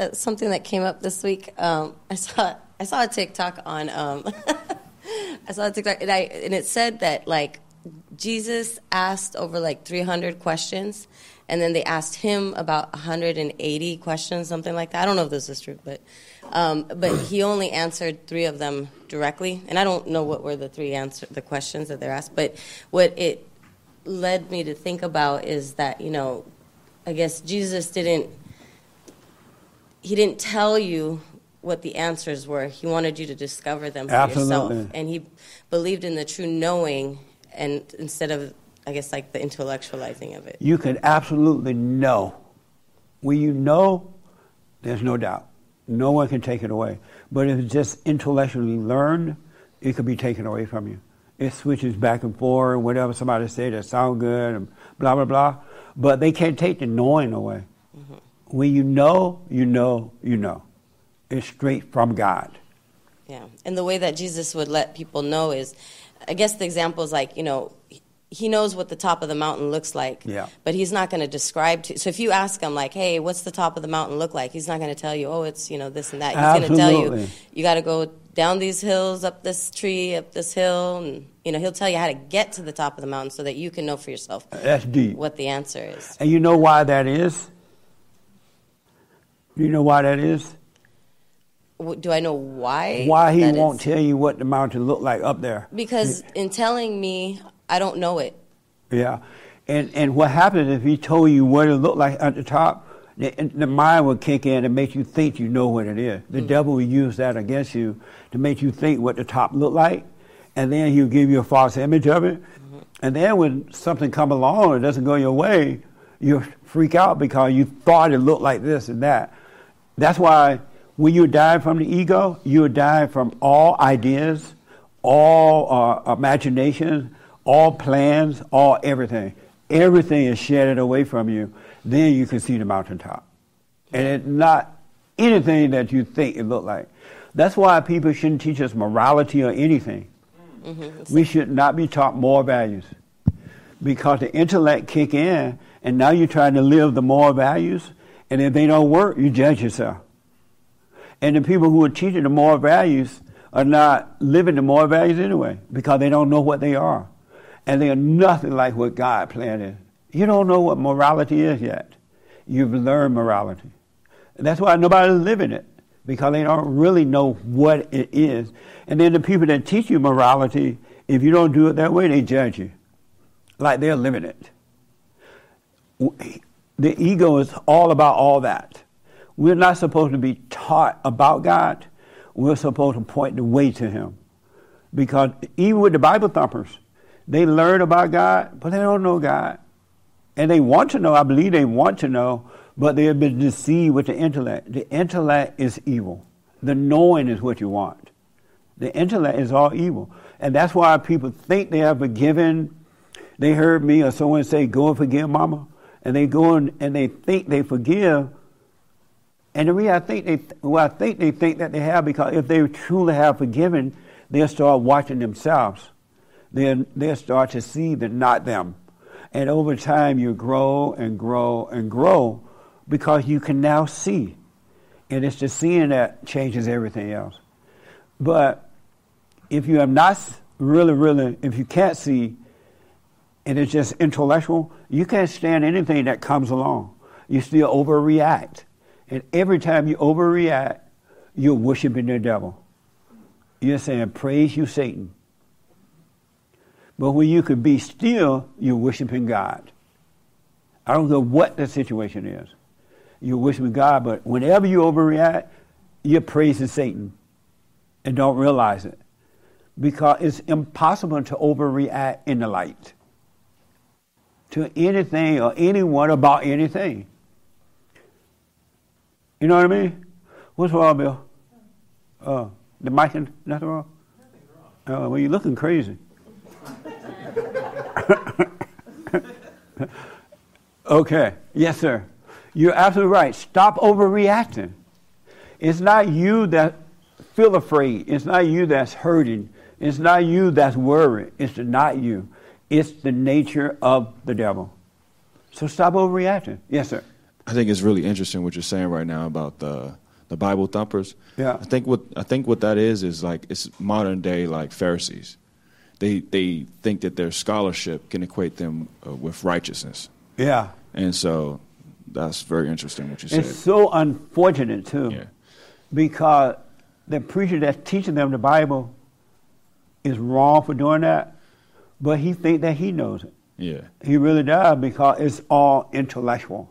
have something that came up this week. I saw a TikTok on and it said that like Jesus asked over like 300 questions, and then they asked him about 180 questions, something like that. I don't know if this is true, but he only answered 3 of them directly, and I don't know what were the 3 questions that they're asked. But what it led me to think about is that, you know, I guess Jesus didn't tell you what the answers were. He wanted you to discover them for yourself, and he believed in the true knowing, and instead of, I guess, like the intellectualizing of it. You can absolutely know. When you know, there's no doubt. No one can take it away. But if it's just intellectually learned, it could be taken away from you. It switches back and forth, whatever somebody say that sound good, and blah, blah, blah. But they can't take the knowing away. Mm-hmm. When you know, you know, you know. It's straight from God. Yeah, and the way that Jesus would let people know is, I guess the example is like, you know, he knows what the top of the mountain looks like, yeah, but he's not going to describe to you. So if you ask him, like, hey, what's the top of the mountain look like? He's not going to tell you, oh, it's, you know, this and that. He's going to tell you, you got to go down these hills, up this tree, up this hill. And, you know, he'll tell you how to get to the top of the mountain so that you can know for yourself. That's deep. What the answer is. And you know why that is? Do you know why that is? Do I know why? Why he won't tell you what the mountain looked like up there. Because in telling me, I don't know it. Yeah. And what happens if he told you what it looked like at the top, the mind will kick in and make you think you know what it is. The devil will use that against you to make you think what the top looked like, and then he'll give you a false image of it. Mm-hmm. And then when something comes along and it doesn't go your way, you'll freak out because you thought it looked like this and that. That's why when you die from the ego, you die from all ideas, all imaginations, all plans, all everything. Everything is shedded away from you. Then you can see the mountaintop. And it's not anything that you think it looked like. That's why people shouldn't teach us morality or anything. Mm-hmm. We should not be taught moral values. Because the intellect kick in, and now you're trying to live the moral values, and if they don't work, you judge yourself. And the people who are teaching the moral values are not living the moral values anyway, because they don't know what they are. And they are nothing like what God's plan is. You don't know what morality is yet. You've learned morality. And that's why nobody's living it, because they don't really know what it is. And then the people that teach you morality, if you don't do it that way, they judge you, like they're living it. The ego is all about all that. We're not supposed to be taught about God. We're supposed to point the way to him. Because even with the Bible thumpers, they learn about God, but they don't know God. And they want to know, I believe they want to know, but they have been deceived with the intellect. The intellect is evil. The knowing is what you want. The intellect is all evil. And that's why people think they are forgiven. They heard me or someone say, go and forgive mama. And they go and they think they forgive. And the reason I think they think that they have, because if they truly have forgiven, they'll start watching themselves. They'll start to see that not them. And over time, you grow and grow and grow, because you can now see. And it's the seeing that changes everything else. But if you have not really, if you can't see, and it's just intellectual, you can't stand anything that comes along. You still overreact. And every time you overreact, you're worshiping the devil. You're saying, praise you, Satan. But when you could be still, you're worshiping God. I don't know what the situation is. You're worshiping God, but whenever you overreact, you're praising Satan and don't realize it. Because it's impossible to overreact in the light to anything or anyone about anything. You know what I mean? What's wrong, Bill? The mic, nothing wrong? Nothing wrong. Well, you're looking crazy. Okay. Yes, sir. You're absolutely right. Stop overreacting. It's not you that feel afraid. It's not you that's hurting. It's not you that's worried. It's not you. It's the nature of the devil. So stop overreacting. Yes, sir. I think it's really interesting what you're saying right now about the Bible thumpers. Yeah. I think what that is like it's modern day like Pharisees. They think that their scholarship can equate them with righteousness. Yeah. And so that's very interesting what you said. It's so unfortunate too. Yeah. Because the preacher that's teaching them the Bible is wrong for doing that, but he thinks that he knows it. Yeah. He really does because it's all intellectual.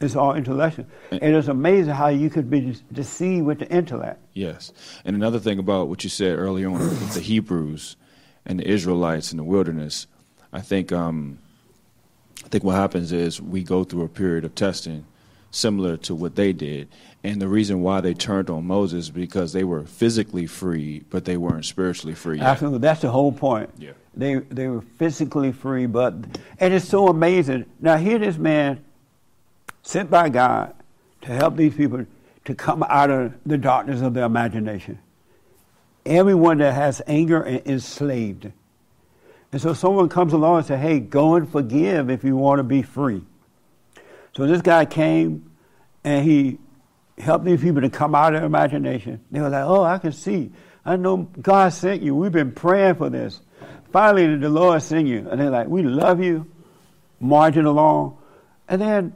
It's all intellectual. And it's amazing how you could be deceived with the intellect. Yes. And another thing about what you said earlier on, the Hebrews and the Israelites in the wilderness, I think what happens is we go through a period of testing similar to what they did. And the reason why they turned on Moses because they were physically free, but they weren't spiritually free yet. Absolutely. That's the whole point. Yeah. They were physically free, but... And it's so amazing. Now, here this man sent by God to help these people to come out of the darkness of their imagination. Everyone that has anger and enslaved. And so someone comes along and says, hey, go and forgive if you want to be free. So this guy came and he helped these people to come out of their imagination. They were like, oh, I can see. I know God sent you. We've been praying for this. Finally, the Lord sent you. And they're like, we love you. Marching along. And then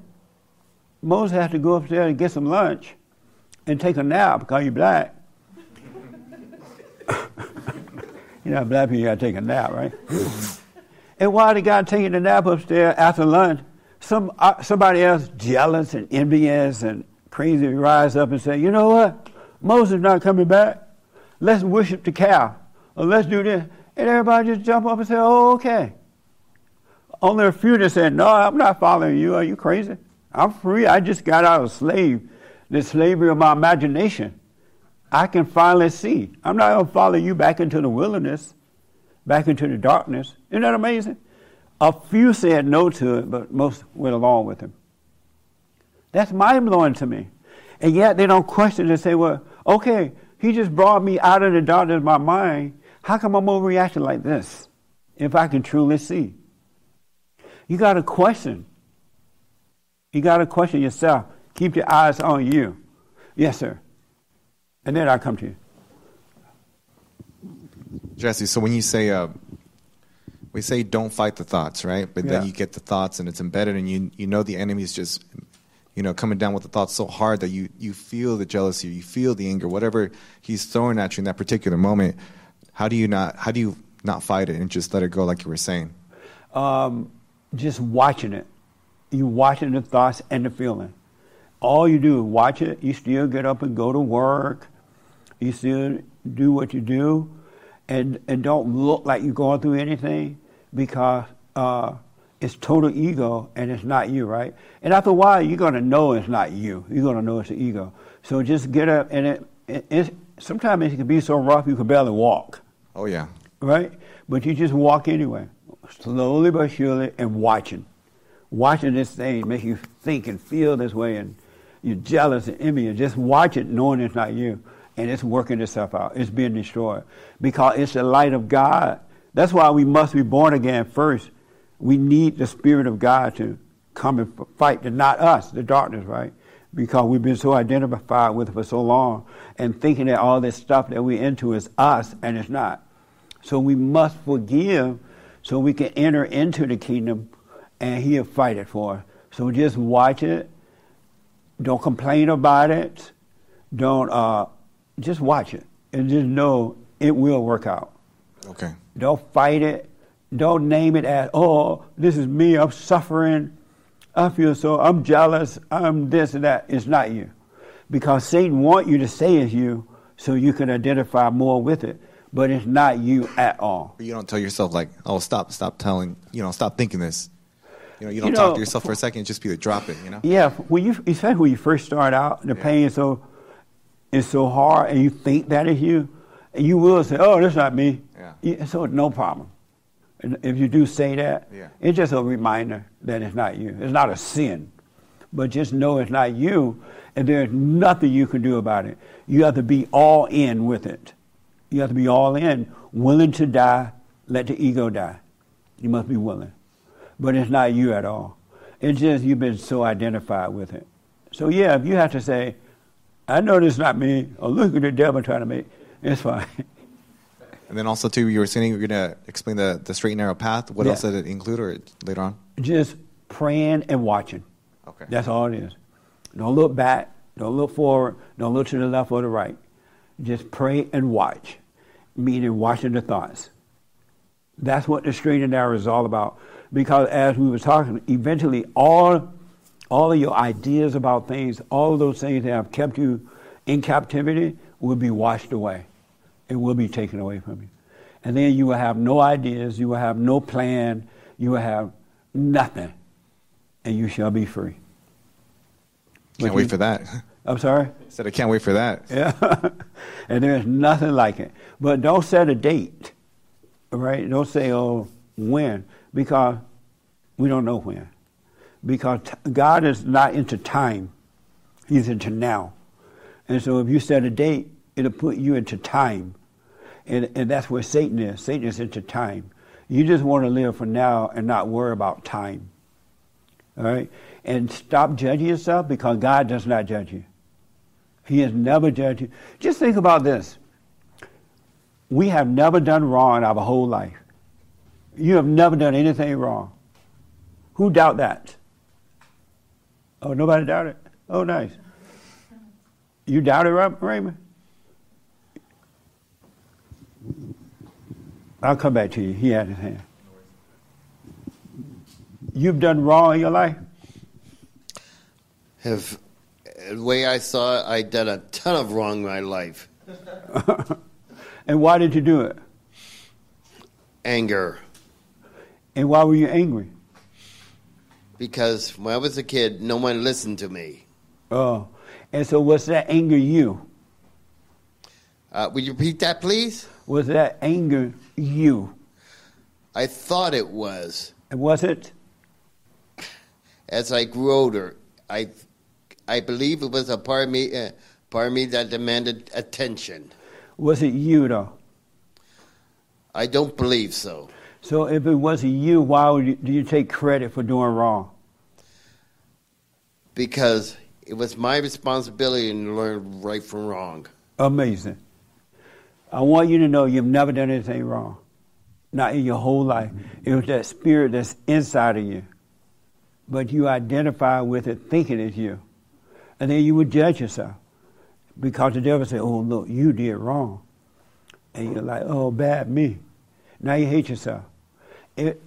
Moses had to go upstairs and get some lunch and take a nap because you're black. You know, black people, you got to take a nap, right? And while the guy taking the nap upstairs after lunch, somebody else jealous and envious and crazy rise up and say, you know what? Moses not coming back. Let's worship the calf. Or let's do this. And everybody just jump up and say, oh, okay. Only a few that said, no, I'm not following you. Are you crazy? I'm free. I just got out of the slavery of my imagination. I can finally see. I'm not going to follow you back into the wilderness, back into the darkness. Isn't that amazing? A few said no to it, but most went along with him. That's mind-blowing to me. And yet they don't question and say, well, okay, he just brought me out of the darkness of my mind. How come I'm overreacting like this if I can truly see? You got to question. You got to question yourself. Keep your eyes on you. Yes, sir. And then I'll come to you. Jesse, so when you say, we say don't fight the thoughts, right? But then you get the thoughts and it's embedded and you know the enemy's just, you know, coming down with the thoughts so hard that you feel the jealousy, you feel the anger, whatever he's throwing at you in that particular moment. How do you not fight it and just let it go like you were saying? Just watching it. You're watching the thoughts and the feeling. All you do is watch it. You still get up and go to work. You still do what you do. And don't look like you're going through anything because it's total ego and it's not you, right? And after a while, you're going to know it's not you. You're going to know it's the ego. So just get up. And sometimes it can be so rough you can barely walk. Oh, yeah. Right? But you just walk anyway, slowly but surely, and watching. Watching this thing make you think and feel this way, and you're jealous and envious. Just watch it knowing it's not you, and it's working itself out. It's being destroyed because it's the light of God. That's why we must be born again first. We need the Spirit of God to come and fight, not us, the darkness, right? Because we've been so identified with it for so long and thinking that all this stuff that we're into is us, and it's not. So we must forgive so we can enter into the kingdom and he'll fight it for us. So just watch it. Don't complain about it. Don't, just watch it. And just know it will work out. Okay. Don't fight it. Don't name it as, oh, this is me, I'm suffering. I feel so, I'm jealous, I'm this and that. It's not you. Because Satan wants you to say it's you so you can identify more with it. But it's not you at all. You don't tell yourself like, oh, stop telling, you know, stop thinking this. You know, you don't talk to yourself for a second. Just be like, drop it, you know? Yeah. When you first start out, the pain is so hard, and you think that is you, and you will say, oh, that's not me. Yeah. So it's no problem. And if you do say that, it's just a reminder that it's not you. It's not a sin. But just know it's not you, and there's nothing you can do about it. You have to be all in with it. You have to be all in, willing to die, let the ego die. You must be willing. But it's not you at all. It's just you've been so identified with it. So yeah, if you have to say, I know this is not me, or look at the devil trying to make, it's fine. And then also too, you were saying you're going to explain the straight and narrow path. What else did it include or later on? Just praying and watching. Okay. That's all it is. Don't look back. Don't look forward. Don't look to the left or the right. Just pray and watch, meaning watching the thoughts. That's what the straight and narrow is all about. Because as we were talking, eventually all of your ideas about things, all of those things that have kept you in captivity will be washed away. It will be taken away from you. And then you will have no ideas, you will have no plan, you will have nothing, and you shall be free. Can't wait for that. I'm sorry? I said I can't wait for that. Yeah. And there's nothing like it. But don't set a date, right? Don't say, oh, when, because we don't know when. Because God is not into time. He's into now. And so if you set a date, it'll put you into time. And that's where Satan is. Satan is into time. You just want to live for now and not worry about time. All right? And stop judging yourself, because God does not judge you. He has never judged you. Just think about this. We have never done wrong our whole life. You have never done anything wrong. Who doubt that? Oh, nobody doubt it? Oh, nice. You doubt it, Raymond? I'll come back to you. He had his hand. You've done wrong in your life? The way I saw it, I did a ton of wrong in my life. And why did you do it? Anger. And why were you angry? Because when I was a kid, no one listened to me. Oh, and so was that anger you? Would you repeat that, please? Was that anger you? I thought it was. And was it? As I grew older, I believe it was a part of me that demanded attention. Was it you, though? I don't believe so. So if it wasn't you, why do you take credit for doing wrong? Because it was my responsibility to learn right from wrong. Amazing. I want you to know you've never done anything wrong. Not in your whole life. It was that spirit that's inside of you. But you identify with it thinking it's you. And then you would judge yourself. Because the devil said, oh, look, you did wrong. And you're like, oh, bad me. Now you hate yourself.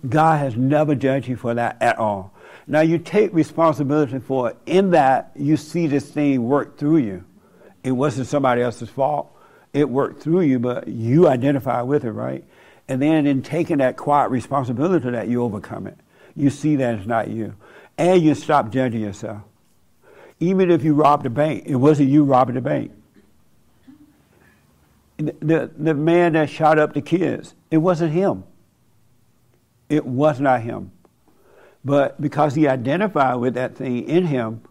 God has never judged you for that at all. Now you take responsibility for it. In that, you see this thing work through you. It wasn't somebody else's fault. It worked through you, but you identify with it, right? And then in taking that quiet responsibility to that, you overcome it. You see that it's not you. And you stop judging yourself. Even if you robbed a bank, it wasn't you robbing the bank. The man that shot up the kids, it wasn't him. It was not him. But because he identified with that thing in him,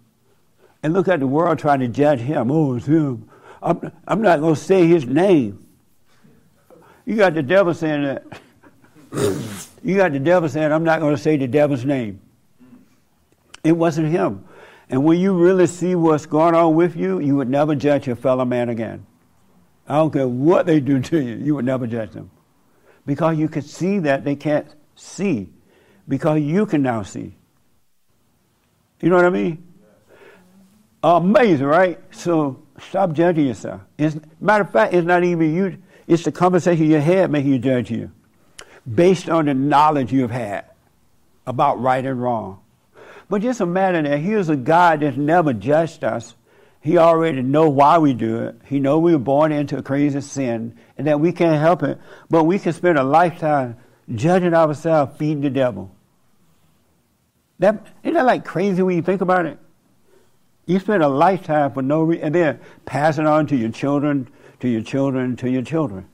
and look at the world trying to judge him. Oh, it's him. I'm not going to say his name. You got the devil saying that. You got the devil saying, I'm not going to say the devil's name. It wasn't him. And when you really see what's going on with you, you would never judge your fellow man again. I don't care what they do to you. You would never judge them. Because you can see that they can't see. Because you can now see. You know what I mean? Amazing, right? So stop judging yourself. Matter of fact, it's not even you. It's the conversation in your head making you judge you. Based on the knowledge you've had about right and wrong. But just imagine that here's a God that's never judged us. He already knows why we do it. He knows we were born into a crazy sin and that we can't help it. But we can spend a lifetime judging ourselves, feeding the devil. Isn't that like crazy when you think about it? You spend a lifetime for no reason, and then pass it on to your children, to your children, to your children.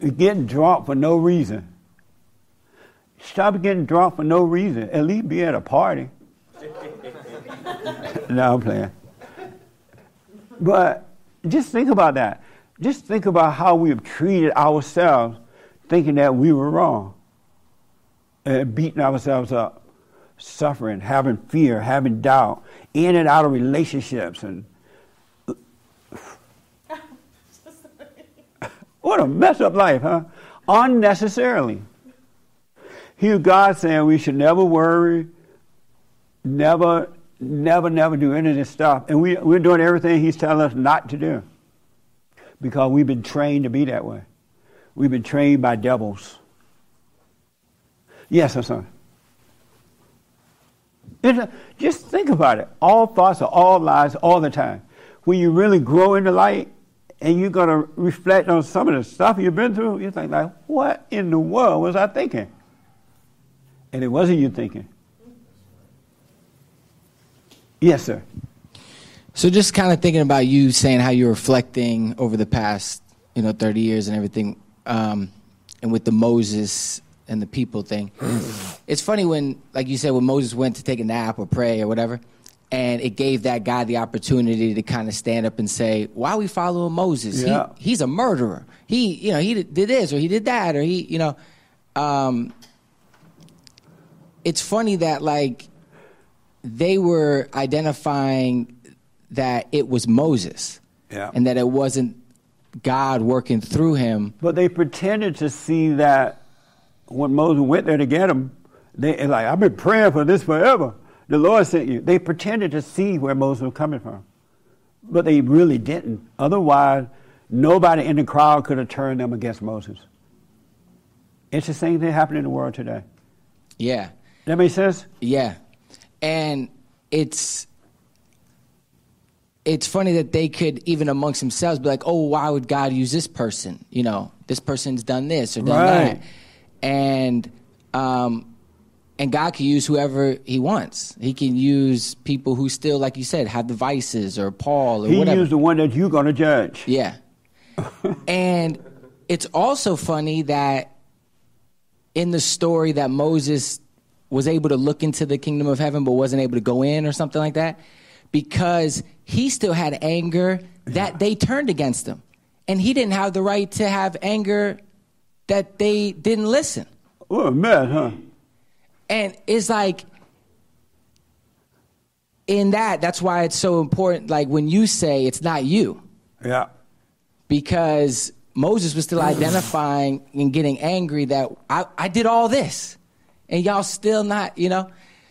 You're getting drunk for no reason. Stop getting drunk for no reason. At least be at a party. No, I'm playing. But just think about that. Just think about how we've treated ourselves thinking that we were wrong. beating ourselves up, suffering, having fear, having doubt, in and out of relationships. And what a mess up life, huh? Unnecessarily. Here God's saying we should never worry, never do any of this stuff. And we're doing everything he's telling us not to do. Because we've been trained to be that way. We've been trained by devils. Yes, son. Just think about it. All thoughts are all lies all the time. When you really grow in the light and you're going to reflect on some of the stuff you've been through, you think like, what in the world was I thinking? And it wasn't you thinking. Yes, sir. So just kind of thinking about you saying how you're reflecting over the past, 30 years and everything, and with the Moses and the people thing. It's funny when, like you said, when Moses went to take a nap or pray or whatever, and it gave that guy the opportunity to kind of stand up and say, why are we following Moses? Yeah. He's a murderer. He did this or he did that or it's funny that like they were identifying that it was Moses and that it wasn't God working through him. But they pretended to see that when Moses went there to get him, they like, I've been praying for this forever. The Lord sent you. They pretended to see where Moses was coming from. But they really didn't. Otherwise, nobody in the crowd could have turned them against Moses. It's the same thing happening in the world today. Yeah. That makes sense? Yeah. And it's funny that they could, even amongst themselves, be like, oh, why would God use this person? This person's done this or done that. And God can use whoever he wants. He can use people who still, like you said, have the vices or Paul or whatever. He used the one that you're going to judge. Yeah. And it's also funny that in the story that Moses was able to look into the kingdom of heaven but wasn't able to go in or something like that because he still had anger that they turned against him. And he didn't have the right to have anger that they didn't listen. What a mess, huh? And it's like, in that's why it's so important, like when you say it's not you. Yeah. Because Moses was still identifying and getting angry that I did all this and y'all still not,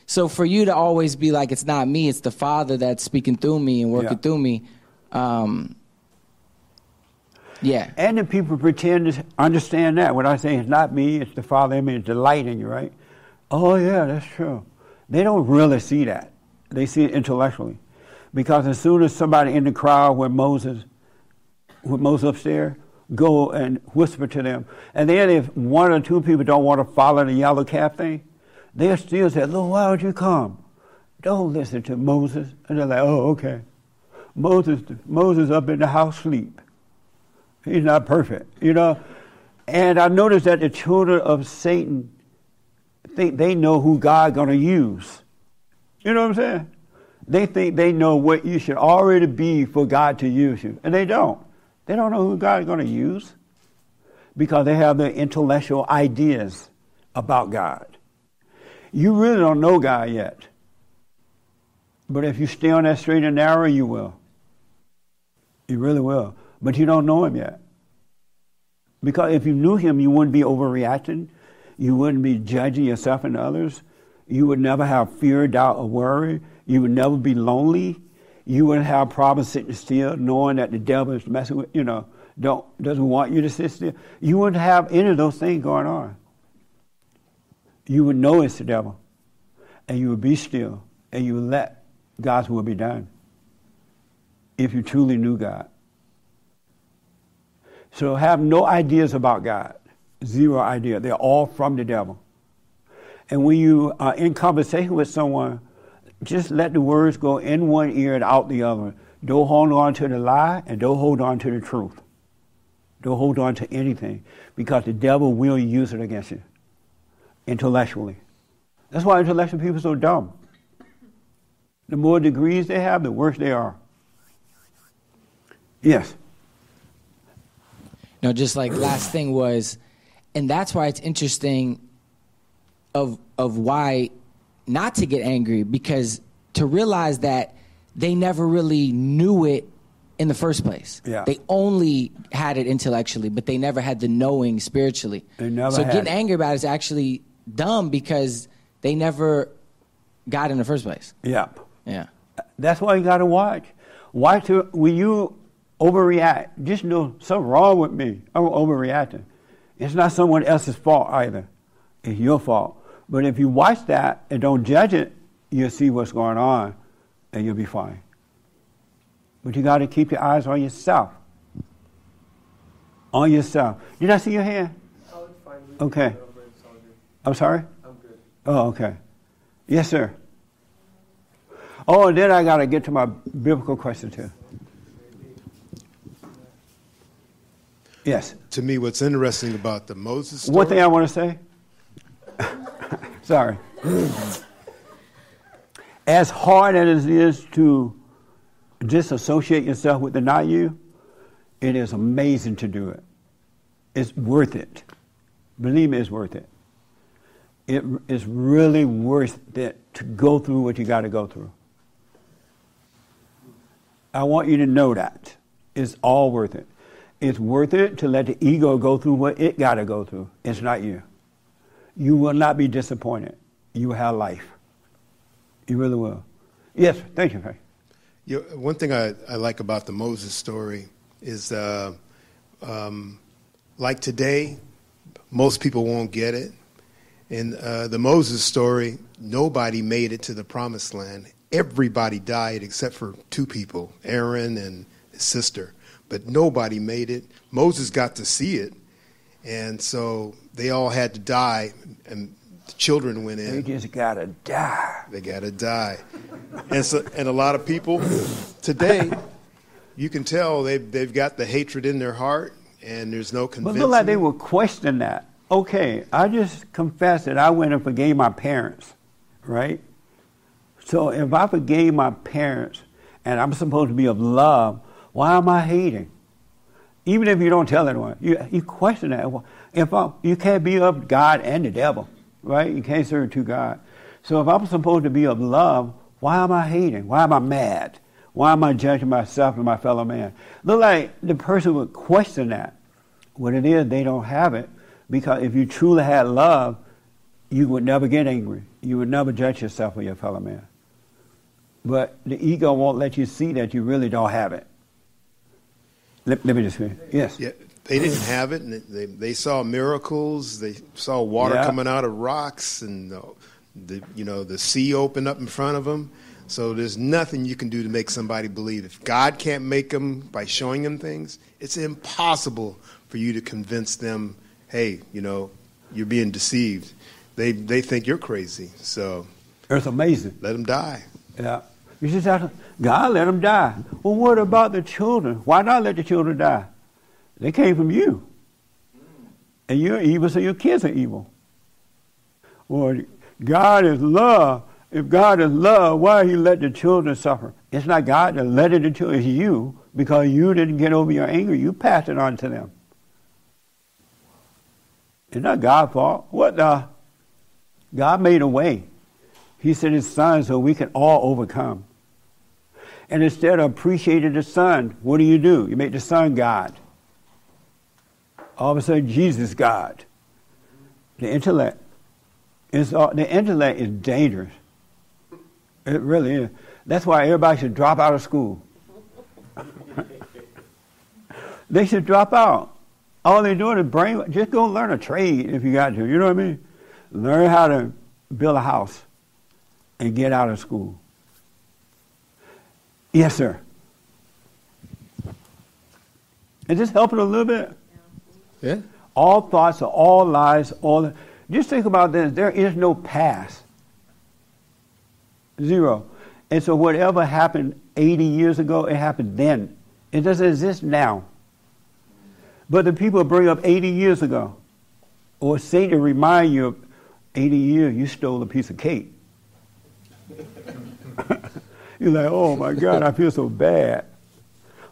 So for you to always be like, it's not me, it's the Father that's speaking through me and working through me. And the people pretend to understand that. When I say it's not me, it's the Father in me, it's the light in you, right? Oh, yeah, that's true. They don't really see that. They see it intellectually. Because as soon as somebody in the crowd with Moses upstairs, go and whisper to them, and then if one or two people don't want to follow the yellow calf thing, they'll still say, Lord, why would you come? Don't listen to Moses. And they're like, oh, okay. Moses up in the house sleep. He's not perfect, And I noticed that the children of Satan think they know who God's going to use. You know what I'm saying? They think they know what you should already be for God to use you. And they don't. They don't know who God's going to use because they have their intellectual ideas about God. You really don't know God yet. But if you stay on that straight and narrow, you will. You really will. But you don't know him yet. Because if you knew him, you wouldn't be overreacting. You wouldn't be judging yourself and others. You would never have fear, doubt, or worry. You would never be lonely. You wouldn't have problems sitting still, knowing that the devil is messing with, doesn't want you to sit still. You wouldn't have any of those things going on. You would know it's the devil. And you would be still. And you would let God's will be done. If you truly knew God. So have no ideas about God. Zero idea. They're all from the devil. And when you are in conversation with someone, just let the words go in one ear and out the other. Don't hold on to the lie and don't hold on to the truth. Don't hold on to anything because the devil will use it against you intellectually. That's why intellectual people are so dumb. The more degrees they have, the worse they are. Yes. No, just like last thing was, and that's why it's interesting of why not to get angry, because to realize that they never really knew it in the first place. Yeah. They only had it intellectually, but they never had the knowing spiritually. They never had. So getting angry about it is actually dumb because they never got in the first place. Yeah. Yeah. That's why you got to watch. Watch when you overreact. Just know something wrong with me. I'm overreacting. It's not someone else's fault either. It's your fault. But if you watch that and don't judge it, you'll see what's going on and you'll be fine. But you got to keep your eyes on yourself. On yourself. Did I see your hand? Oh, it's fine. Okay. I'm sorry? I'm good. Oh, okay. Yes, sir. Oh, and then I got to get to my biblical question, too. Yes. To me, what's interesting about the Moses story... One thing I want to say. Sorry. As hard as it is to disassociate yourself with the not you, it is amazing to do it. It's worth it. Believe me, it's worth it. It is really worth it to go through what you got to go through. I want you to know that. It's all worth it. It's worth it to let the ego go through what it got to go through. It's not you. You will not be disappointed. You have life. You really will. Yes, thank you, Frank. You know, one thing I like about the Moses story is, like today, most people won't get it. In the Moses story, nobody made it to the promised land. Everybody died except for two people, Aaron and his sister. But nobody made it. Moses got to see it. And so they all had to die, and the children went in. They just got to die. They got to die. And a lot of people today, you can tell they've got the hatred in their heart, and there's no convincing. But look like they would question that. Okay, I just confessed that I went and forgave my parents, right? So if I forgave my parents, and I'm supposed to be of love, why am I hating? Even if you don't tell anyone, you question that. If you can't be of God and the devil, right? You can't serve two gods. So if I'm supposed to be of love, why am I hating? Why am I mad? Why am I judging myself and my fellow man? Look like the person would question that. What it is, they don't have it. Because if you truly had love, you would never get angry. You would never judge yourself or your fellow man. But the ego won't let you see that you really don't have it. Let me just finish. Yes. Yeah, they didn't have it, and they saw miracles. They saw water coming out of rocks, and the sea opened up in front of them. So there's nothing you can do to make somebody believe. If God can't make them by showing them things, it's impossible for you to convince them, hey, you're being deceived. They think you're crazy. So it's amazing. Let them die. Yeah. You just have to, God, let them die. Well, what about the children? Why not let the children die? They came from you. And you're evil, so your kids are evil. Well, God is love. If God is love, why he let the children suffer? It's not God that let the children. It's you, because you didn't get over your anger. You passed it on to them. It's not God's fault. What the? God made a way. He sent his son so we can all overcome. And instead of appreciating the son, what do? You make the son God. All of a sudden, Jesus God. The intellect is dangerous. It really is. That's why everybody should drop out of school. They should drop out. All they're doing is just go learn a trade if you got to. You know what I mean? Learn how to build a house and get out of school. Yes, sir. Is this helping a little bit? Yeah. All thoughts are all lies. Just think about this. There is no past. Zero. And so whatever happened 80 years ago, it happened then. It doesn't exist now. But the people bring up 80 years ago, or Satan remind you of 80 years you stole a piece of cake. You're like, oh my God, I feel so bad.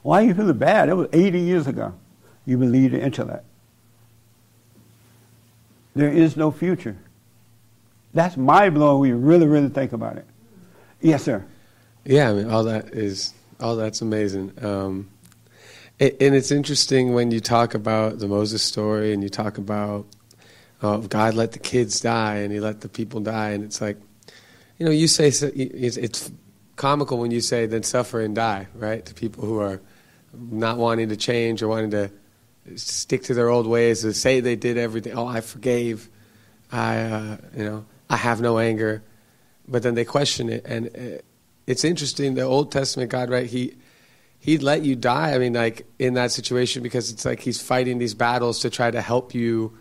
Why are you feeling bad? It was 80 years ago. You believe the intellect. There is no future. That's mind-blowing when you really, really think about it. Yes, sir. Yeah, I mean, all that's amazing. And it's interesting when you talk about the Moses story and you talk about God let the kids die and he let the people die. And it's like, you know, you say it's comical when you say then suffer and die, right? To people who are not wanting to change or wanting to stick to their old ways and say they did everything. Oh, I forgave. I have no anger. But then they question it. And it's interesting, the Old Testament God, right, He'd let you die, I mean, like, in that situation, because it's like he's fighting these battles to try to help you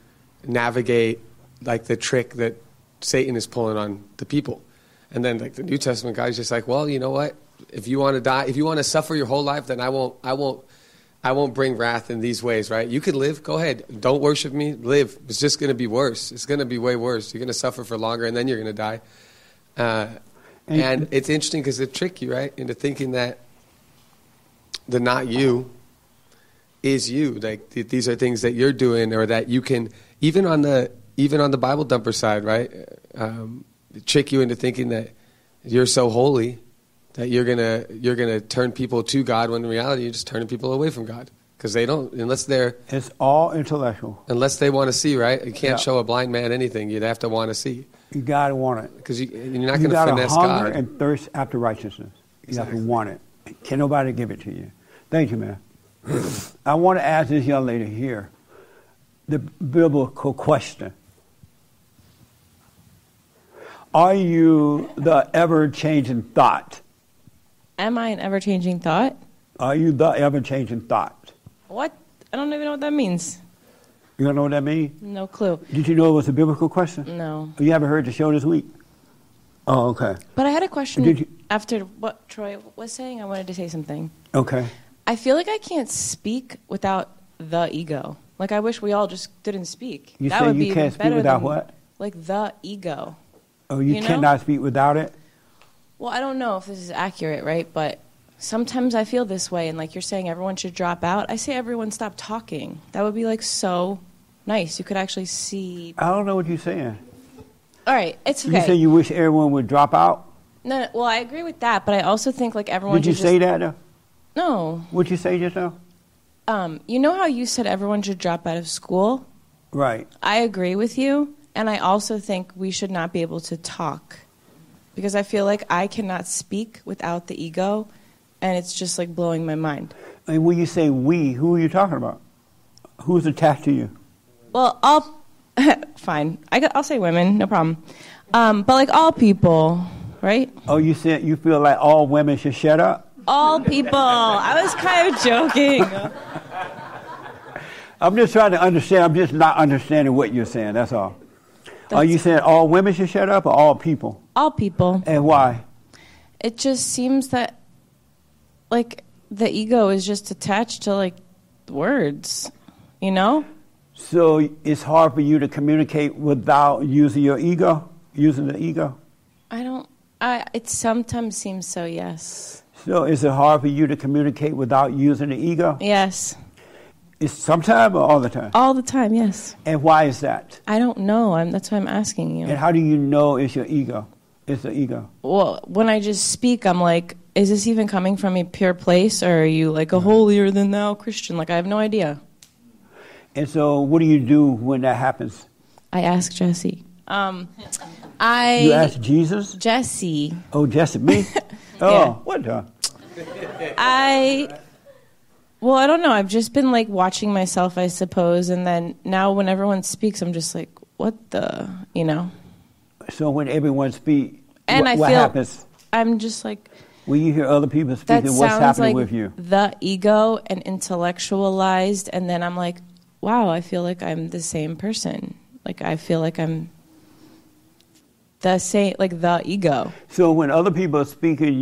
navigate, like, the trick that Satan is pulling on the people. And then, like, the New Testament guy's just like, well, you know what? If you want to die, if you want to suffer your whole life, then I won't bring wrath in these ways, right? You can live. Go ahead. Don't worship me. Live. It's just going to be worse. It's going to be way worse. You're going to suffer for longer, and then you're going to die. And it's interesting because it tricked you, right, into thinking that the not you is you. Like these are things that you're doing or that you can, even on the Bible dumper side, right, trick you into thinking that you're so holy that you're gonna turn people to God, when in reality you're just turning people away from God because they don't, unless they're... It's all intellectual. Unless they want to see, right? You can't show a blind man anything. You'd have to want to see. You got to want it. Because you're not going to finesse God. You got to hunger and thirst after righteousness. Exactly. You have to want it. Can nobody give it to you. Thank you, man. I want to ask this young lady here the biblical question. Are you the ever-changing thought? Am I an ever-changing thought? Are you the ever-changing thought? What? I don't even know what that means. You don't know what that means? No clue. Did you know it was a biblical question? No. You haven't heard the show this week? Oh, okay. But I had a question after what Troy was saying. I wanted to say something. Okay. I feel like I can't speak without the ego. Like, I wish we all just didn't speak. You say you can't speak without what? Like, the ego. Oh, you cannot speak without it? Well, I don't know if this is accurate, right? But sometimes I feel this way, and like you're saying, everyone should drop out. I say everyone stop talking. That would be like so nice. You could actually see. I don't know what you're saying. All right, it's okay. You say you wish everyone would drop out? No, well, I agree with that, but I also think like everyone. Did you say that though? No. What you say just now? You know how you said everyone should drop out of school? Right. I agree with you, and I also think we should not be able to talk. Because I feel like I cannot speak without the ego, and it's just like blowing my mind. And when you say we, who are you talking about? Who's attached to you? Well, fine. I'll say women, no problem. But like all people, right? Oh, you said you feel like all women should shut up? All people. I was kind of joking. I'm just trying to understand. I'm just not understanding what you're saying, that's all. Are you saying all women should shut up or all people? All people. And why? It just seems that, like, the ego is just attached to, like, words, you know? So it's hard for you to communicate without using your ego, using the ego? It sometimes seems so, yes. So is it hard for you to communicate without using the ego? Yes. Is sometime or all the time? All the time, yes. And why is that? I don't know. That's why I'm asking you. And how do you know it's your ego? It's the ego. Well, when I just speak, I'm like, is this even coming from a pure place, or are you like a holier-than-thou Christian? Like, I have no idea. And so what do you do when that happens? I ask Jesse. You ask Jesus? Jesse. Oh, Jesse, me? What the? Well, I don't know. I've just been, like, watching myself, I suppose, and then now when everyone speaks, I'm just like, what the, you know? So when everyone speaks, what happens? I'm just like... When you hear other people speaking, what's happening with you? The ego and intellectualized, and then I'm like, wow, I feel like I'm the same person. Like, I feel like I'm the same, like, the ego. So when other people are speaking,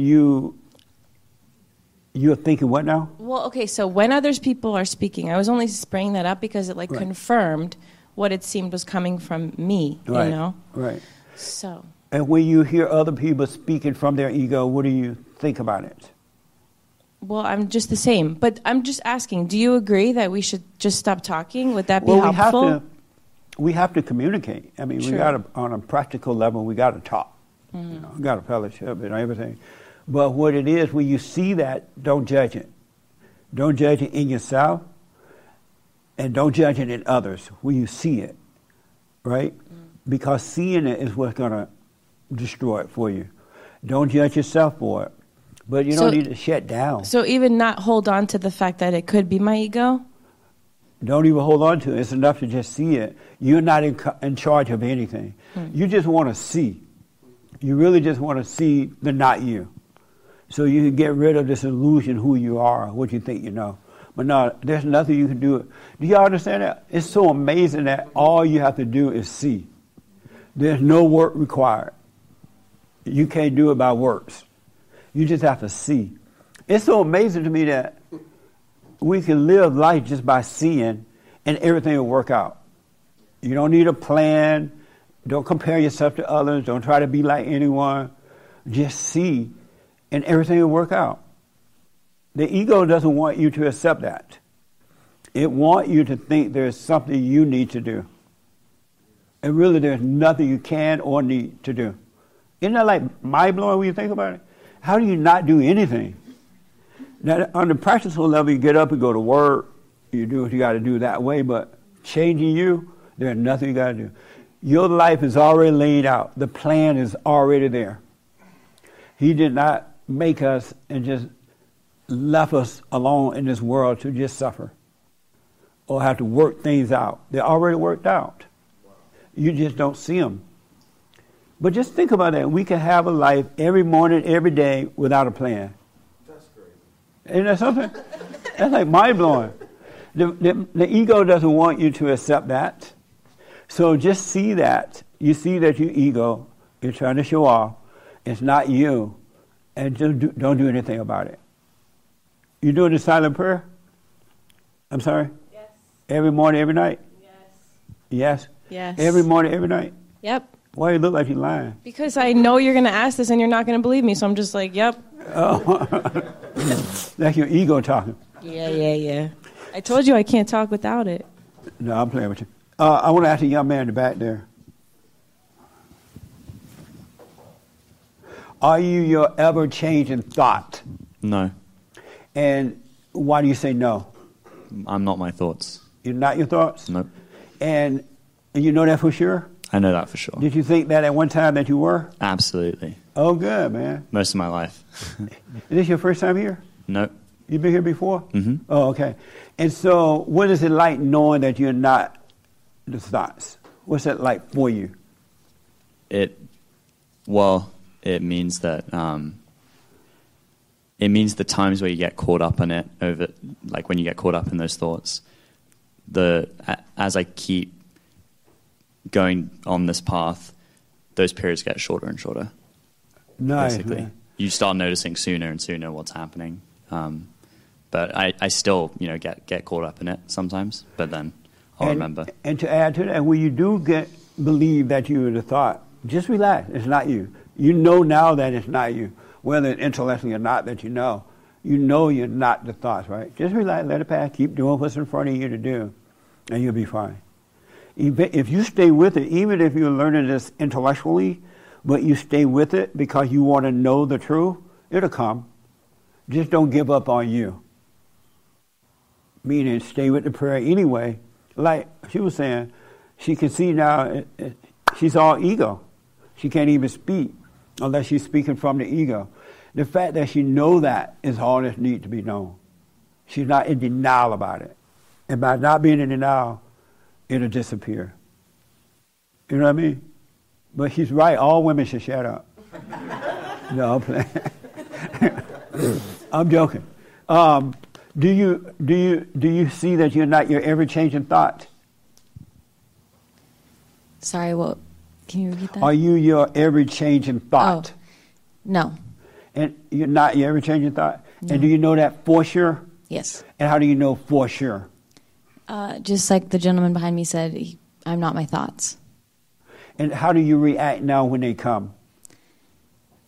You're thinking what now? Well, okay, so when other people are speaking, I was only bringing that up because it confirmed what it seemed was coming from me, you know? Right. So. And when you hear other people speaking from their ego, what do you think about it? Well, I'm just the same. But I'm just asking, do you agree that we should just stop talking? Would that be helpful? we have to communicate. I mean, sure. We got to, on a practical level, we got to talk. Mm-hmm. You know, got a fellowship and everything. But what it is, when you see that, don't judge it. Don't judge it in yourself, and don't judge it in others when you see it, right? Mm-hmm. Because seeing it is what's going to destroy it for you. Don't judge yourself for it. But you don't need to shut down. So even not hold on to the fact that it could be my ego? Don't even hold on to it. It's enough to just see it. You're not in charge of anything. Mm-hmm. You just want to see. You really just want to see the not you. So you can get rid of this illusion who you are, what you think you know. But no, there's nothing you can do. Do y'all understand that? It's so amazing that all you have to do is see. There's no work required. You can't do it by works. You just have to see. It's so amazing to me that we can live life just by seeing and everything will work out. You don't need a plan. Don't compare yourself to others. Don't try to be like anyone. Just see, and everything will work out. The ego doesn't want you to accept that. It wants you to think there's something you need to do. And really, there's nothing you can or need to do. Isn't that like mind-blowing when you think about it? How do you not do anything? Now, on the practical level, you get up and go to work. You do what you got to do that way, but changing you, there's nothing you got to do. Your life is already laid out. The plan is already there. He did not make us and just left us alone in this world to just suffer or have to work things out. They're already worked out. You just don't see them. But just think about that. We can have a life every morning, every day without a plan. That's great. Isn't that something? That's like mind-blowing. The ego doesn't want you to accept that. So just see that. You see that your ego, you're trying to show off. It's not you. And just don't do anything about it. You doing the silent prayer? I'm sorry? Yes. Every morning, every night? Yes. Yes? Yes. Every morning, every night? Yep. Why do you look like you're lying? Because I know you're going to ask this and you're not going to believe me, so I'm just like, yep. Oh. That's your ego talking. Yeah. I told you I can't talk without it. No, I'm playing with you. I want to ask the young man in the back there. Are you your ever-changing thought? No. And why do you say no? I'm not my thoughts. You're not your thoughts? Nope. And you know that for sure? I know that for sure. Did you think that at one time that you were? Absolutely. Oh, good, man. Most of my life. Is this your first time here? Nope. You've been here before? Mm-hmm. Oh, okay. And so what is it like knowing that you're not the thoughts? What's that like for you? It means that it means the times where you get caught up in it, over like when you get caught up in those thoughts. As I keep going on this path, those periods get shorter and shorter. Nice. Basically, man. You start noticing sooner and sooner what's happening. But I still, get caught up in it sometimes. But then I'll remember. And to add to that, when you do believe that you're the thought, just relax. It's not you. You know now that it's not you, whether it's intellectually or not that you know. You know you're not the thoughts, right? Just relax, let it pass, keep doing what's in front of you to do, and you'll be fine. If you stay with it, even if you're learning this intellectually, but you stay with it because you want to know the truth, it'll come. Just don't give up on you. Meaning stay with the prayer anyway. Like she was saying, she can see now she's all ego. She can't even speak unless she's speaking from the ego. The fact that she knows that is all that needs to be known. She's not in denial about it. And by not being in denial, it'll disappear. You know what I mean? But she's right. All women should shut up. No, I'm playing. I'm joking. Do you see that you're not your ever-changing thought? Sorry, what? Can you repeat that? Are you your ever-changing thought? Oh, no. And you're not your ever-changing thought? No. And do you know that for sure? Yes. And how do you know for sure? Just like the gentleman behind me said, I'm not my thoughts. And how do you react now when they come?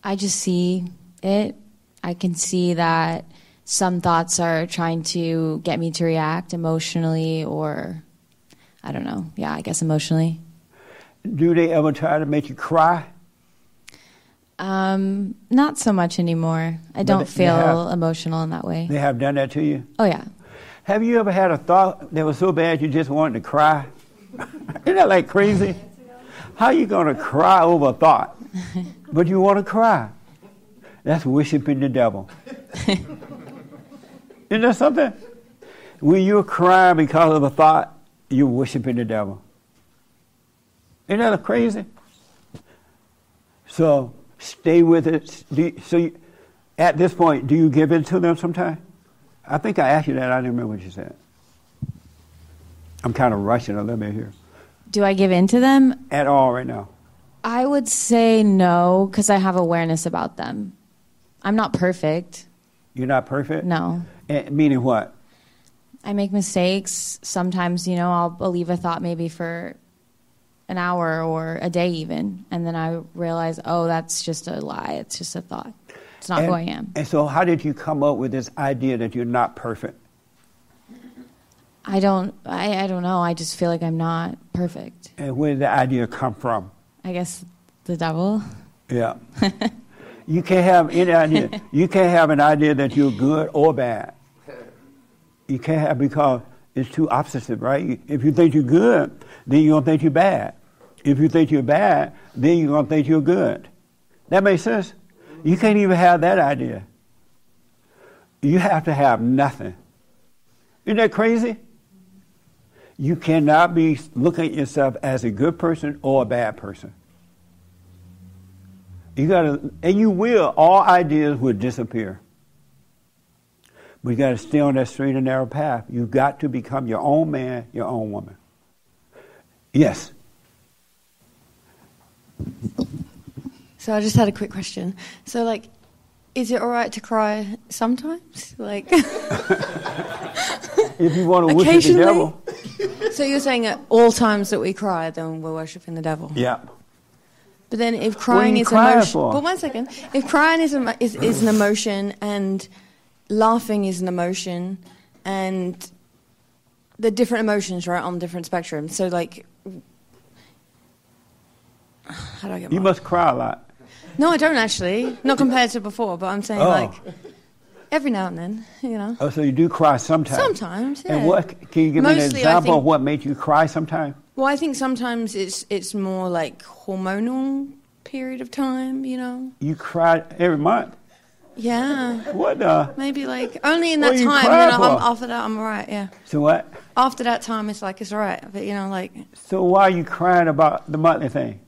I just see it. I can see that some thoughts are trying to get me to react emotionally or I don't know. Yeah, I guess emotionally. Do they ever try to make you cry? Not so much anymore. I don't feel emotional in that way. They have done that to you? Oh, yeah. Have you ever had a thought that was so bad you just wanted to cry? Isn't that like crazy? How are you going to cry over a thought? But you want to cry. That's worshiping the devil. Isn't that something? When you're crying because of a thought, you're worshiping the devil. Isn't that crazy? So stay with it. At this point, do you give in to them sometime? I think I asked you that. I didn't remember what you said. I'm kind of rushing a little bit here. Do I give in to them? At all right now. I would say no, because I have awareness about them. I'm not perfect. You're not perfect? No. And meaning what? I make mistakes. Sometimes, you know, I'll believe a thought maybe for an hour or a day even, and then I realize, oh, that's just a lie. It's just a thought. It's not who I am. And so how did you come up with this idea that you're not perfect? I don't know. I just feel like I'm not perfect. And where did the idea come from? I guess the devil. Yeah. You can't have any idea. You can't have an idea that you're good or bad. You can't have, because it's too opposite, right? If you think you're good, then you're going to think you're bad. If you think you're bad, then you're going to think you're good. That makes sense? You can't even have that idea. You have to have nothing. Isn't that crazy? You cannot be looking at yourself as a good person or a bad person. You gotta, and you will, all ideas will disappear. But you got to stay on that straight and narrow path. You've got to become your own man, your own woman. Yes. So I just had a quick question. So, like, is it all right to cry sometimes? Like, if you want to worship the devil. So you're saying at all times that we cry, then we're worshiping the devil. Yeah. But then, if crying is emotion, but one second, if crying is an emotion and laughing is an emotion, and the different emotions, right, on different spectrums. So, like, how do I get my... You must cry a lot. No, I don't actually. Not compared to before, but I'm saying, like, every now and then, you know. Oh, so you do cry sometimes. Sometimes, yeah. And what, can you give me an example of what made you cry sometimes? Well, I think sometimes it's more like hormonal period of time, you know. You cry every month? Yeah. What the? Maybe like only in that time. You know, after that, I'm all right, yeah. So what? After that time, it's like, it's all right. But, you know, like... So why are you crying about the monthly thing?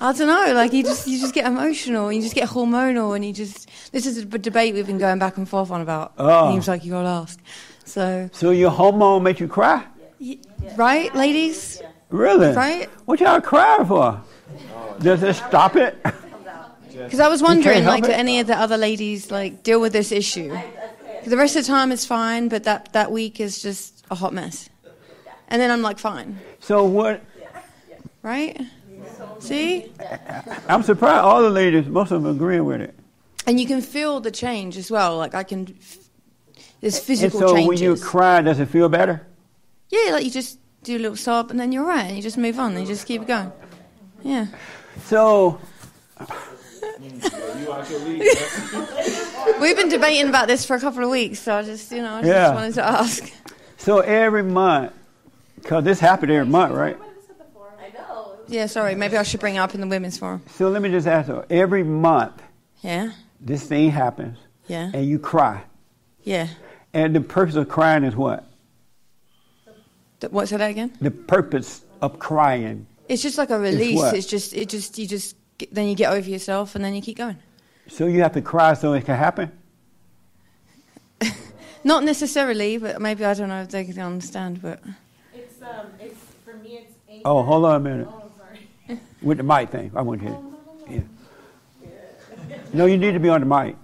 I don't know. Like, you just get emotional. You just get hormonal. And you just... This is a debate we've been going back and forth on about. Oh. It seems like you got to ask. So your hormone makes you cry? Yeah. Right, ladies? Yeah. Really? Right? What y'all crying for? Does it stop it? Because I was wondering, like, do any of the other ladies, like, deal with this issue? The rest of the time is fine, but that week is just a hot mess. And then I'm like, fine. So what? Right? See? I'm surprised all the ladies, most of them agree with it. And you can feel the change as well. Like, I can, there's physical changes. And so when you cry, does it feel better? Yeah, like, you just do a little sob, and then you're all right, and you just move on, and you just keep going. Yeah. So... We've been debating about this for a couple of weeks, so I just wanted to ask. So every month, because this happened every month, right? I know. Yeah, sorry, maybe I should bring it up in the women's forum. So let me just ask you, every month, yeah, this thing happens, yeah, and you cry, yeah, and the purpose of crying is what? What, say that again? The purpose of crying. It's just like a release. It's just. Then you get over yourself, and then you keep going. So you have to cry so it can happen? Not necessarily, but maybe, I don't know if they can understand. But it's for me, it's anger. Oh, hold on a minute. Oh, sorry. With the mic thing, I want to hear it. Yeah. No, you need to be on the mic.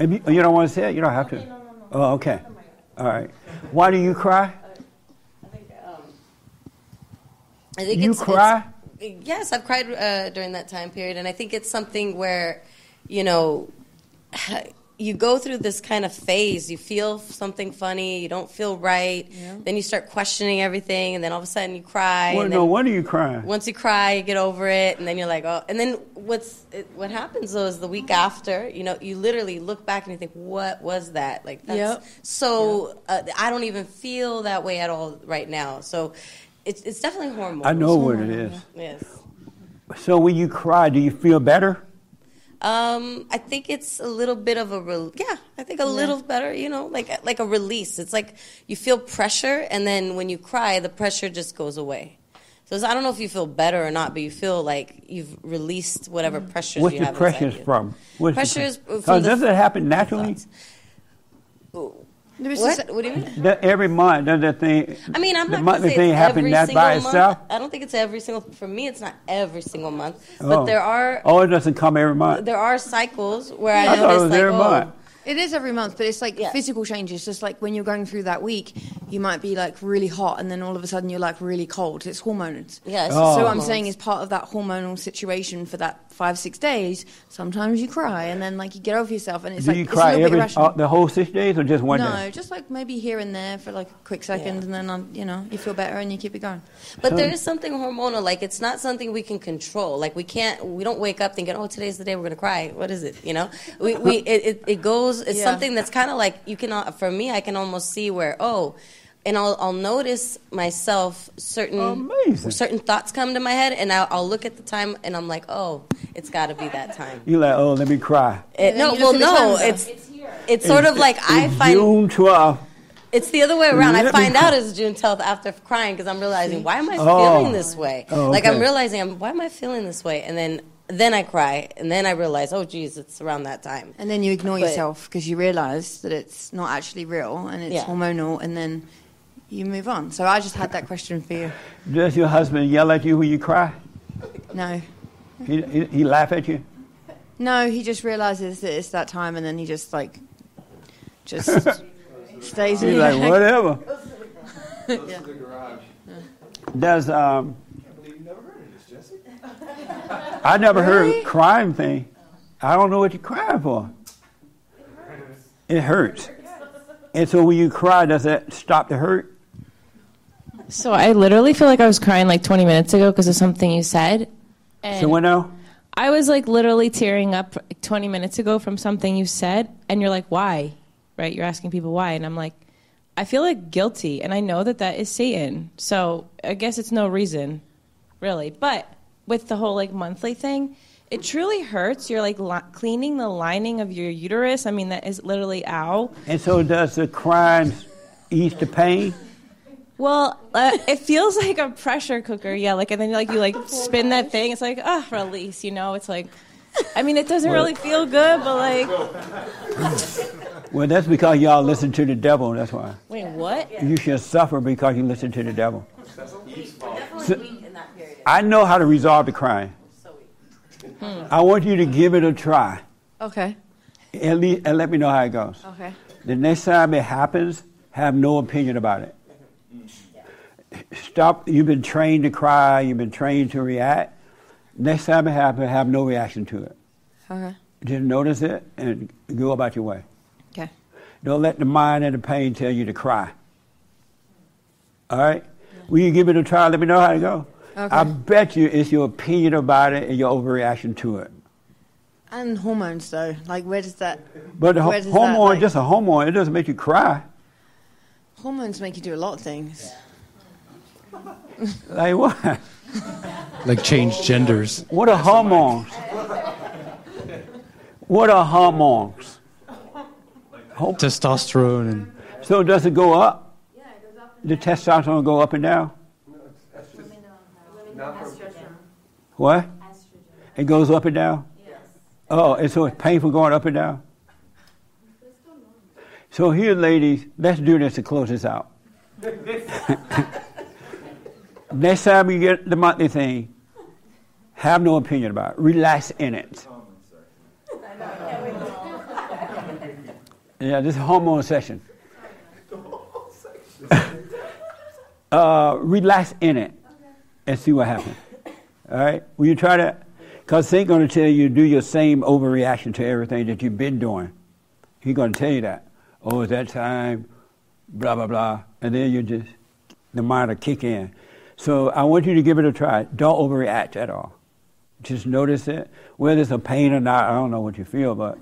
If you don't want to say it, you don't have to. Okay, no. Oh, okay. All right. Why do you cry? I think you cry. Yes, I've cried during that time period, and I think it's something where, you know, you go through this kind of phase. You feel something funny. You don't feel right. Yeah. Then you start questioning everything, and then all of a sudden you cry. Well, no wonder you cry. Once you cry, you get over it, and then you're like, oh. And then what happens, though, is the week after, you know, you literally look back and you think, what was that? Like, that's I don't even feel that way at all right now. So it's definitely hormones. I know what it is. Yes. So when you cry, do you feel better? I think it's a little bit of little better, you know, like a release. It's like you feel pressure, and then when you cry, the pressure just goes away. So I don't know if you feel better or not, but you feel like you've released whatever pressures you have. What's the pressure from? Does it happen naturally? What do you mean? Every month, does that thing? I mean, I'm not going to say every single month. Itself? I don't think it's every single. For me, it's not every single month. But there are. Oh, it doesn't come every month. There are cycles where I notice month. It is every month, but it's like physical changes. Just like when you're going through that week, you might be like really hot, and then all of a sudden you're like really cold. It's hormones. Yes. Yeah, so what I'm saying is part of that hormonal situation for that 5-6 days. Sometimes you cry, and then like you get over yourself, and it's like it's a little bit irrational. Do you cry the whole 6 days, or just one day? No, just like maybe here and there for like a quick second, and then you feel better and you keep it going. But there is something hormonal. Like it's not something we can control. Like we don't wake up thinking, oh, today's the day we're gonna cry. What is it? You know, it goes. It's something that's kind of like you can. For me, I can almost see where and I'll notice myself certain thoughts come to my head, and I'll look at the time, and I'm like, oh, it's got to be that time. You're like, oh, let me cry. It's here. It's sort of like I find June 12th. It's the other way around. I find out it's June 12th after crying because I'm realizing why am I feeling this way? Oh, okay. Like I'm realizing why am I feeling this way, and then. Then I cry, and then I realize, oh, geez, it's around that time. And then you ignore yourself because you realize that it's not actually real and it's hormonal, and then you move on. So I just had that question for you. Does your husband yell at you when you cry? No. He laugh at you? No, he just realizes that it's that time, and then he just, like, stays in. He's like, whatever. Goes to the garage. Does, I never heard a crime thing. I don't know what you're crying for. It hurts. And so when you cry, does that stop the hurt? So I literally feel like I was crying like 20 minutes ago because of something you said. And so what now? I was like literally tearing up 20 minutes ago from something you said. And you're like, why? Right? You're asking people why. And I'm like, I feel like guilty. And I know that is Satan. So I guess it's no reason, really. But with the whole like monthly thing, it truly hurts. You're like cleaning the lining of your uterus. I mean, that is literally ow. And so does the crying ease the pain? Well, it feels like a pressure cooker. Yeah, like and then like you like spin that thing. It's like release. You know, it's like. I mean, it doesn't really feel good, but like. Well, that's because y'all listen to the devil. That's why. Wait, what? Yeah. You should suffer because you listen to the devil. That's Eve's fault. I know how to resolve the crying. I want you to give it a try. Okay. At least, and let me know how it goes. Okay. The next time it happens, have no opinion about it. Stop. You've been trained to cry. You've been trained to react. Next time it happens, have no reaction to it. Okay. Just notice it and go about your way. Okay. Don't let the mind and the pain tell you to cry. All right? Will you give it a try? Let me know how it goes. Okay. I bet you it's your opinion about it and your overreaction to it. And hormones, though. Like, where does that... But just a hormone, it doesn't make you cry. Hormones make you do a lot of things. Like what? Like change genders. What are hormones? What are hormones? Testosterone. And... So does it go up? Yeah, it goes up and down. The testosterone go up and down? What? Estrogen. It goes up and down? Yes. Oh, and so it's painful going up and down? So here, ladies, let's do this to close this out. Next time you get the monthly thing, have no opinion about it. Relax in it. Yeah, this is a hormone session. Relax in it and see what happens. All right? Will you try that? Because they're going to tell you to do your same overreaction to everything that you've been doing. He's going to tell you that. Oh, at that time, blah, blah, blah. And then you just, the mind will kick in. So I want you to give it a try. Don't overreact at all. Just notice it. Whether it's a pain or not, I don't know what you feel, but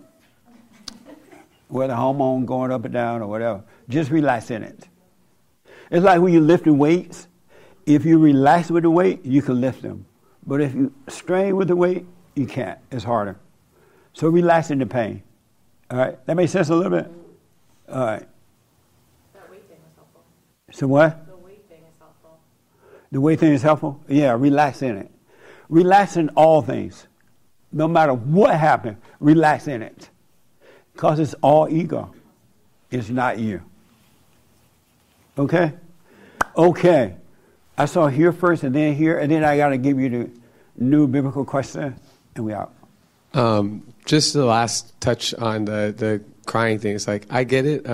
whether hormone going up and down or whatever, just relax in it. It's like when you lift the weights. If you relax with the weight, you can lift them. But if you strain with the weight, you can't. It's harder. So relax in the pain. All right? That makes sense a little bit? All right. That weight thing was helpful. So what? The weight thing is helpful. The weight thing is helpful? Yeah, relax in it. Relax in all things. No matter what happened, relax in it. Because it's all ego. It's not you. Okay? Okay. I saw here first and then here, and then I got to give you the new biblical question, and we out. Just the last touch on the crying thing. It's like, I get it.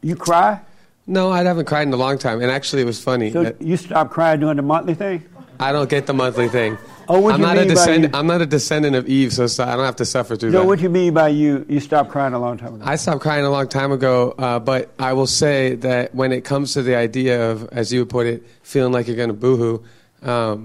You cry? No, I haven't cried in a long time, and actually it was funny. So you stopped crying during the monthly thing? I don't get the monthly thing. Oh, what do you mean by you? I'm not a descendant of Eve, so I don't have to suffer through that. No, what do you mean by you stopped crying a long time ago? I stopped crying a long time ago, but I will say that when it comes to the idea of, as you put it, feeling like you're going to boohoo, I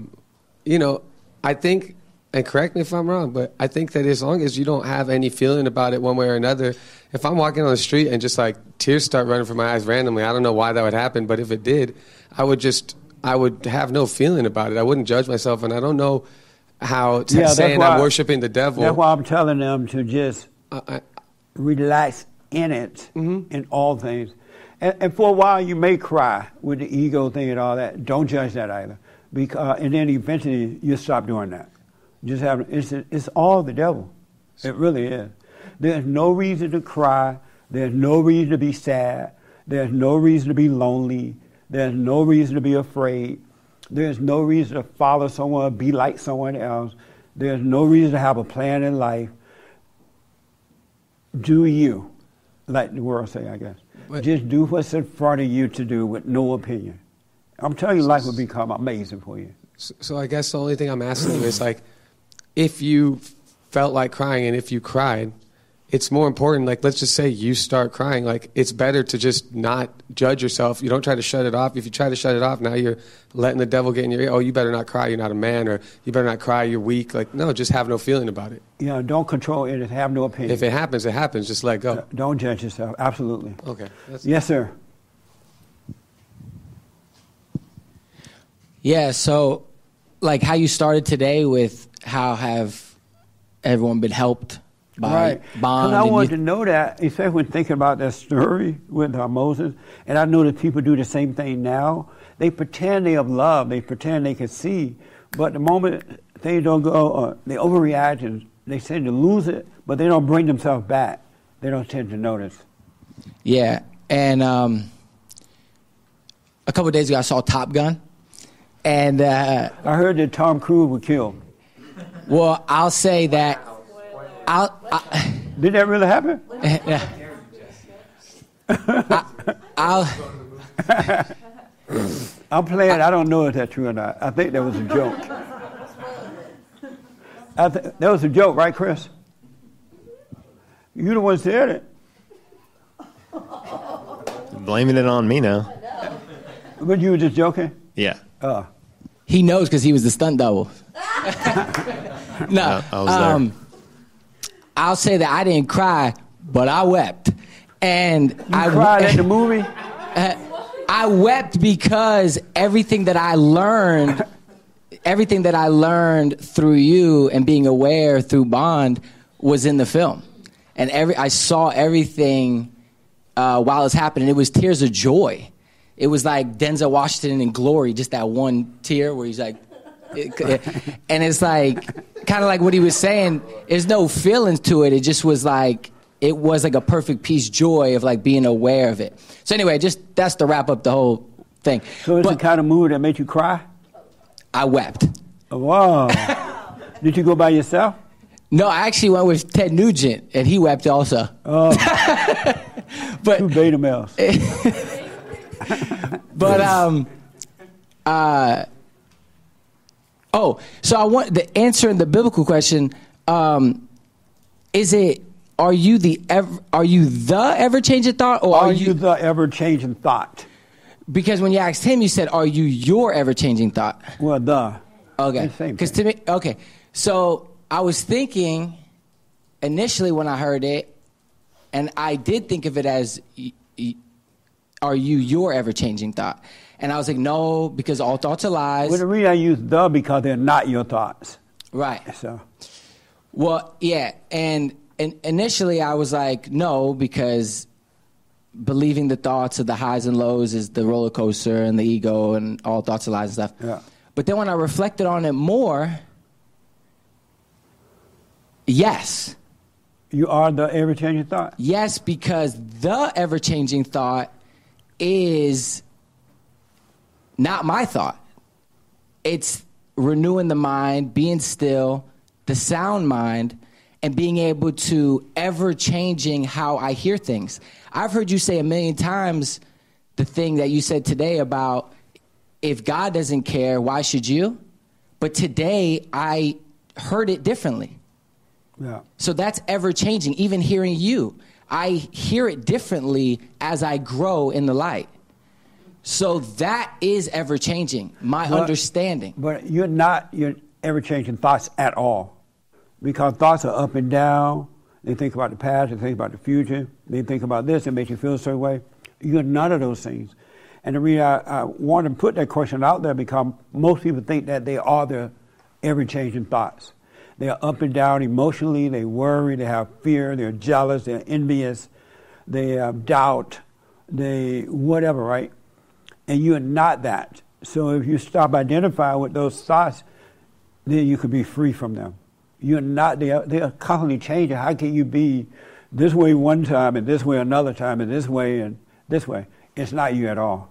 think, and correct me if I'm wrong, but I think that as long as you don't have any feeling about it one way or another, if I'm walking on the street and just like tears start running from my eyes randomly, I don't know why that would happen, but if it did, I would have no feeling about it. I wouldn't judge myself, and I don't know how to saying I'm worshiping the devil. That's why I'm telling them to just relax in it, mm-hmm. in all things. And for a while, you may cry with the ego thing and all that. Don't judge that either. Because, and then eventually, you stop doing that. Just have it's all the devil. It really is. There's no reason to cry. There's no reason to be sad. There's no reason to be lonely. There's no reason to be afraid. There's no reason to follow someone, be like someone else. There's no reason to have a plan in life. Do you, like the world say, I guess. But just do what's in front of you to do with no opinion. I'm telling you, life will become amazing for you. So I guess the only thing I'm asking you is, like, if you felt like crying and if you cried, it's more important, like, let's just say you start crying. Like, it's better to just not judge yourself. You don't try to shut it off. If you try to shut it off, now you're letting the devil get in your ear. Oh, you better not cry. You're not a man. Or you better not cry. You're weak. Like, no, just have no feeling about it. Yeah, don't control it. Have no opinion. If it happens, it happens. Just let go. Don't judge yourself. Absolutely. Okay. Yes, sir. Yeah, so, like, how you started today with how have everyone been helped right, because I wanted to know that, especially when thinking about that story with Moses, and I know that people do the same thing now. They pretend they have love, they pretend they can see, but the moment things don't go, they overreact and they tend to lose it, but they don't bring themselves back. They don't tend to notice. Yeah, and a couple of days ago I saw Top Gun, and I heard that Tom Cruise was killed. Well, I'll say that. Did that really happen? I'm playing. I don't know if that's true or not. I think that was a joke. That was a joke, right, Chris? You the one said it. You're blaming it on me now. But you were just joking? Yeah. He knows because he was the stunt double. No. I was there. I'll say that I didn't cry, but I wept. And I cried at the movie? I wept because everything that I learned through you and being aware through Bond was in the film. And I saw everything while it was happening. It was tears of joy. It was like Denzel Washington in Glory, just that one tear where he's like, and it's like, kind of like what he was saying, there's no feelings to it. It just was like, it was like a perfect peace joy of like being aware of it. So anyway, just that's to wrap up the whole thing. So it's the kind of mood that made you cry? I wept. Oh, wow. Did you go by yourself? No, I actually went with Ted Nugent, and he wept also. Oh. But, two beta males. But, so I want the answer in the biblical question, is it Are you the ever-changing thought, or are you the ever-changing thought? Because when you asked him, you said, "Are you your ever-changing thought?" Well, the okay, because to me, okay. So I was thinking initially when I heard it, and I did think of it as, "Are you your ever-changing thought?" And I was like, "No," because all thoughts are lies. Well, the reason I use the because they're not your thoughts, right? So, well, yeah, and initially I was like, no, because believing the thoughts of the highs and lows is the roller coaster and the ego and all thoughts are lies and stuff. Yeah. But then when I reflected on it more, yes. You are the ever-changing thought? Yes, because the ever-changing thought is not my thought. It's renewing the mind, being still, the sound mind, and being able to ever-changing how I hear things. I've heard you say a million times the thing that you said today about if God doesn't care, why should you? But today, I heard it differently. Yeah. So that's ever-changing, even hearing you. I hear it differently as I grow in the light. So that is ever-changing, my understanding. But you're not your ever-changing thoughts at all. Because thoughts are up and down. They think about the past. They think about the future. They think about this. It makes you feel a certain way. You're none of those things. And the reason I want to put that question out there because most people think that they are their ever-changing thoughts. They are up and down emotionally. They worry. They have fear. They're jealous. They're envious. They have doubt. They whatever, right? And you're not that. So if you stop identifying with those thoughts, then you could be free from them. You're not, they are constantly changing. How can you be this way one time and this way another time and this way and this way? It's not you at all.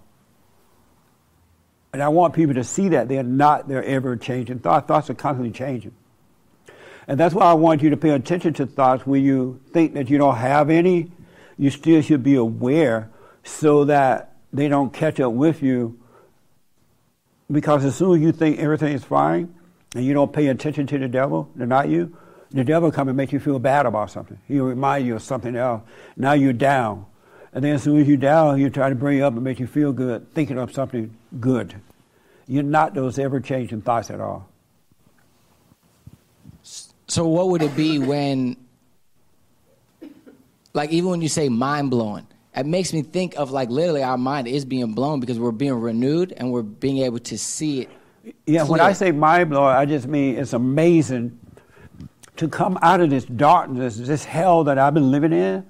And I want people to see that they're not, they're ever changing. Thoughts are constantly changing. And that's why I want you to pay attention to thoughts when you think that you don't have any. You still should be aware so that they don't catch up with you. Because as soon as you think everything is fine, and you don't pay attention to the devil, they're not you, the devil come and make you feel bad about something. He'll remind you of something else. Now you're down. And then as soon as you're down, he'll try to bring you up and make you feel good, thinking of something good. You're not those ever-changing thoughts at all. So what would it be when, like even when you say mind-blowing, it makes me think of like literally our mind is being blown because we're being renewed and we're being able to see it. Yeah, when I say mind-blowing, I just mean it's amazing to come out of this darkness, this hell that I've been living in,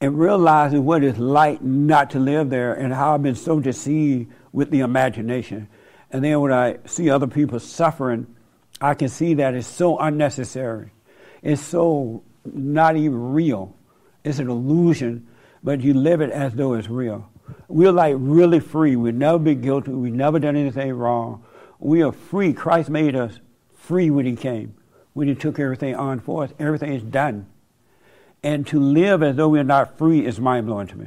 and realizing what it's like not to live there and how I've been so deceived with the imagination. And then when I see other people suffering, I can see that it's so unnecessary. It's so not even real. It's an illusion, but you live it as though it's real. We're like really free. We've never been guilty. We've never done anything wrong. We are free. Christ made us free when he came, when he took everything on for us. Everything is done. And to live as though we're not free is mind-blowing to me.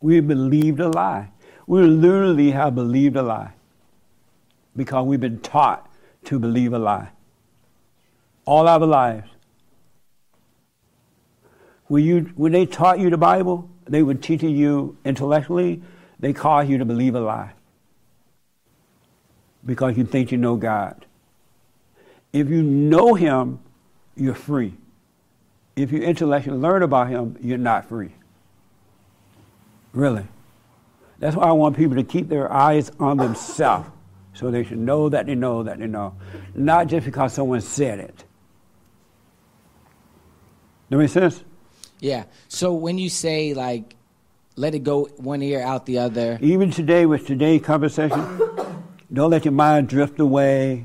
We believed a lie. We literally have believed a lie because we've been taught to believe a lie all our lives. When they taught you the Bible, they were teaching you intellectually, they cause you to believe a lie because you think you know God. If you know him, you're free. If you intellectually learn about him, you're not free. Really. That's why I want people to keep their eyes on themselves so they should know that they know that they know, not just because someone said it. That make sense? Yeah. So when you say, like, let it go one ear, out the other. Even today, with today's conversation, don't let your mind drift away,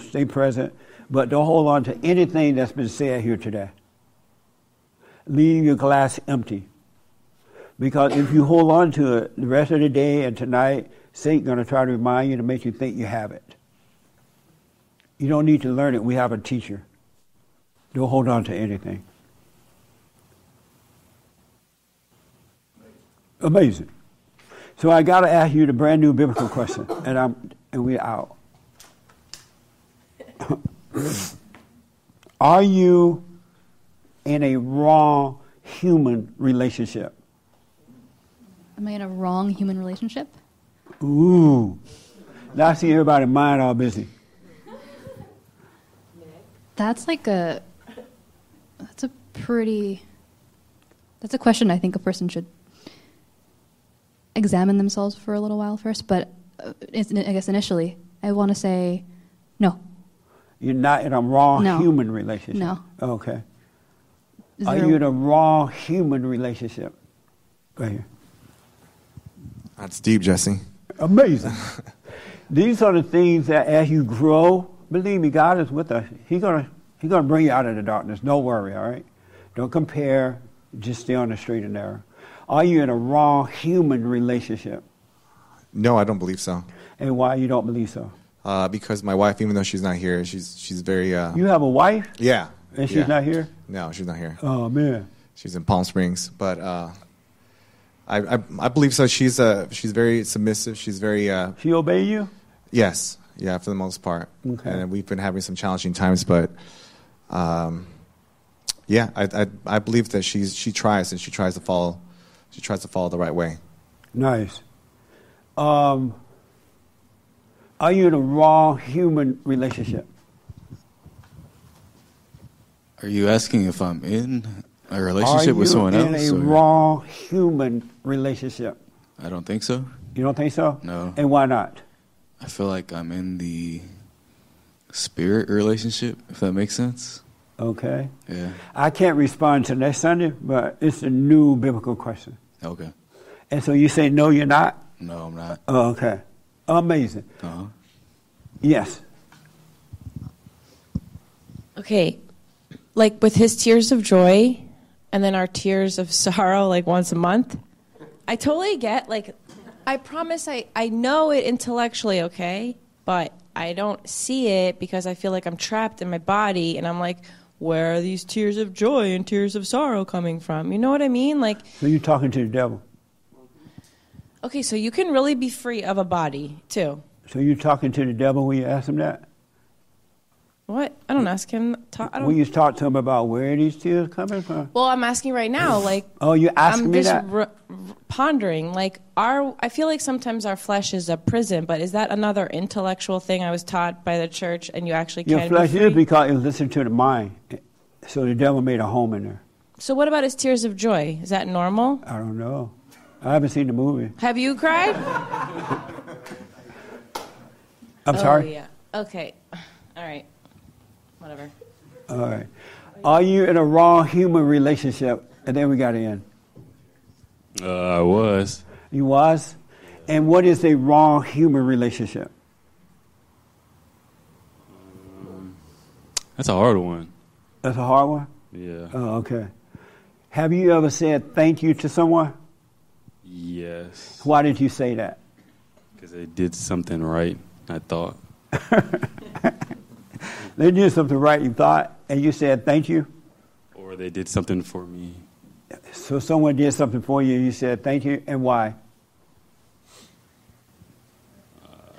stay present. But don't hold on to anything that's been said here today. Leave your glass empty. Because if you hold on to it the rest of the day and tonight, Satan's going to try to remind you to make you think you have it. You don't need to learn it. We have a teacher. Don't hold on to anything. Amazing. So I got to ask you the brand new biblical question, and we're out. Are you in a raw human relationship? Am I in a wrong human relationship? Ooh. Now I see everybody mind all busy. That's a question I think a person should examine themselves for a little while first. But I guess initially, I want to say no. You're not in a raw human relationship? No. Okay. Are you in a raw human relationship? Go ahead. That's deep, Jesse. Amazing. These are the things that as you grow, believe me, God is with us. He's gonna bring you out of the darkness. Don't worry, all right? Don't compare. Just stay on the straight and narrow. Are you in a raw human relationship? No, I don't believe so. And why you don't believe so? Because my wife, even though she's not here, she's very... You have a wife? Yeah. And she's not here? No, she's not here. Oh, man. She's in Palm Springs. But I believe so. She's very submissive. She's very... she obey you? Yes. Yeah, for the most part. Okay. And we've been having some challenging times, but... yeah, I believe that she tries to follow the right way. Nice. Are you in a raw human relationship? Are you asking if I'm in a relationship with someone else? Are you in a raw human relationship? I don't think so. You don't think so? No. And why not? I feel like I'm in the spirit relationship, if that makes sense. Okay. Yeah. I can't respond to next Sunday, but it's a new biblical question. Okay. And so you say, no, you're not? No, I'm not. Oh, okay. Amazing. Uh-huh. Yes. Okay. Like with his tears of joy and then our tears of sorrow like once a month, I totally get, like, I promise I know it intellectually, okay? But I don't see it because I feel like I'm trapped in my body and I'm like, where are these tears of joy and tears of sorrow coming from? You know what I mean? Like, so you're talking to the devil. Okay, so you can really be free of a body, too. So you're talking to the devil when you ask him that? What? I don't ask him. When you talk to him about where are these tears coming from? Well, I'm asking right now. Like, oh, you're asking me that? I'm just pondering. Like, I feel like sometimes our flesh is a prison, but is that another intellectual thing I was taught by the church and you actually can't be free? Your flesh is because it listened to the mind. So the devil made a home in there. So what about his tears of joy? Is that normal? I don't know. I haven't seen the movie. Have you cried? I'm sorry? Yeah. Okay. All right. Whatever. All right. Are you in a raw human relationship? And then we got in. I was. You was? And what is a raw human relationship? That's a hard one. That's a hard one? Yeah. Oh, okay. Have you ever said thank you to someone? Yes. Why did you say that? Because they did something right, I thought. They did something right, you thought, and you said thank you? Or they did something for me. So someone did something for you, you said thank you, and why?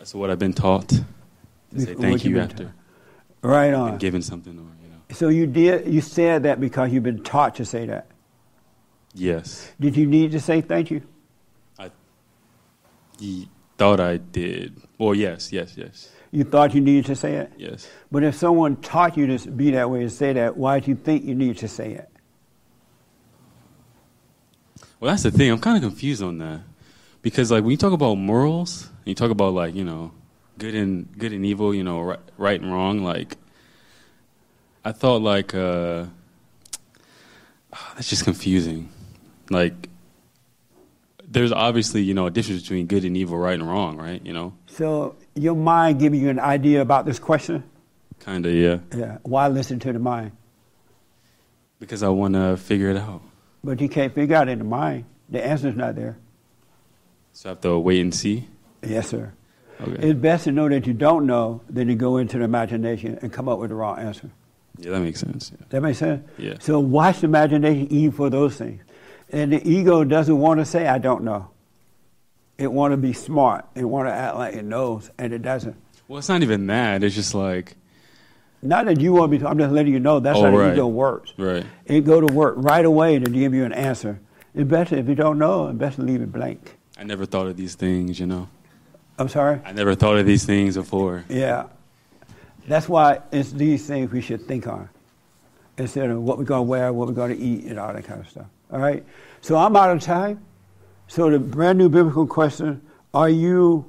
So what I've been taught to say thank you after. Right on. And giving something, or, you know. So you said that because you've been taught to say that? Yes. Did you need to say thank you? I thought I did. Well, yes. You thought you needed to say it? Yes. But if someone taught you to be that way and say that, why do you think you need to say it? Well, that's the thing. I'm kind of confused on that. Because, like, when you talk about morals, and you talk about, like, you know, good and evil, you know, right and wrong, like, I thought, like, that's just confusing. Like, there's obviously, you know, a difference between good and evil, right and wrong, right? You know? So... your mind giving you an idea about this question? Kind of, yeah. Yeah. Why listen to the mind? Because I want to figure it out. But you can't figure out in the mind. The answer's not there. So I have to wait and see? Yes, sir. Okay. It's best to know that you don't know than to go into the imagination and come up with the wrong answer. Yeah, that makes sense. Yeah. That makes sense? Yeah. So watch the imagination even for those things. And the ego doesn't want to say, I don't know. It want to be smart. It want to act like it knows, and it doesn't. Well, it's not even that. It's just like Not that you want me to, I'm just letting you know that's how the ego works. Right. It go to work right away to give you an answer. It's better if you don't know, it's best to leave it blank. I never thought of these things, you know. I'm sorry? I never thought of these things before. Yeah. That's why it's these things we should think on. Instead of what we're going to wear, what we're going to eat, and all that kind of stuff. All right? So I'm out of time. So the brand new biblical question, are you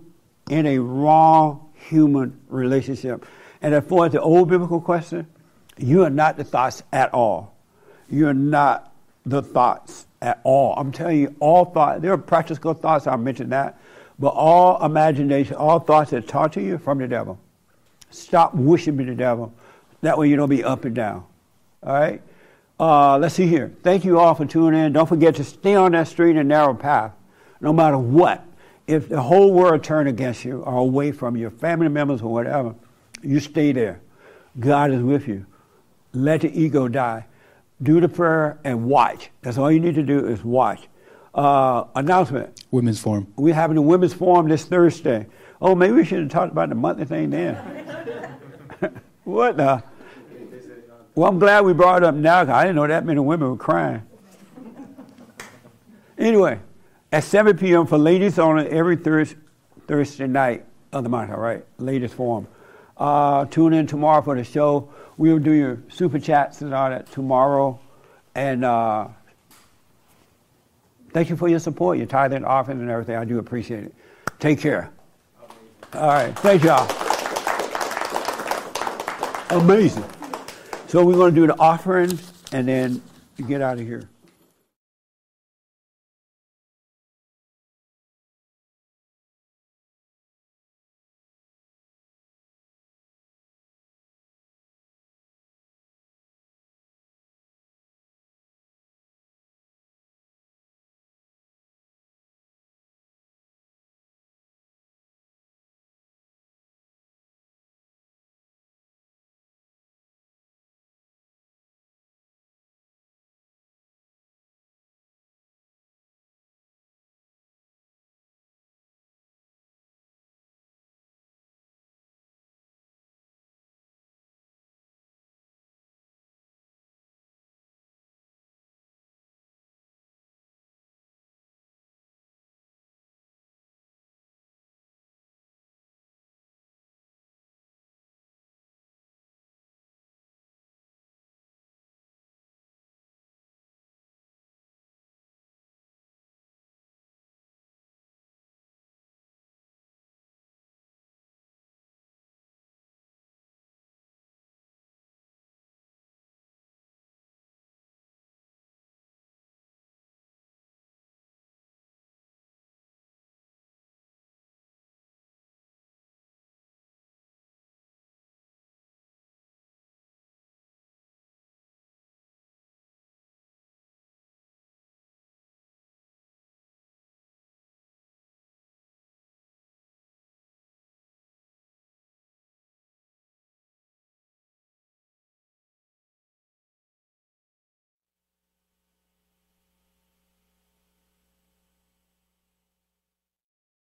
in a raw human relationship? And as far as the old biblical question, you are not the thoughts at all. You are not the thoughts at all. I'm telling you, all thoughts, there are practical thoughts, I mentioned that, but all imagination, all thoughts that talk to you from the devil. Stop wishing me the devil. That way you don't be up and down. All right? Let's see here. Thank you all for tuning in. Don't forget to stay on that straight and narrow path, no matter what. If the whole world turned against you or away from your family members or whatever, you stay there. God is with you. Let the ego die. Do the prayer and watch. That's all you need to do is watch. Announcement. Women's Forum. We're having a Women's Forum this Thursday. Oh, maybe we should have talked about the monthly thing then. What the? Well, I'm glad we brought it up now because I didn't know that many women were crying. Anyway, at 7 p.m. for ladies on every Thursday night of the month, all right? Ladies Forum. Tune in tomorrow for the show. We'll do your super chats and all that tomorrow. And thank you for your support, your tithing, offering, and everything. I do appreciate it. Take care. Amazing. All right. Thank y'all. Amazing. So we're going to do the offering and then get out of here.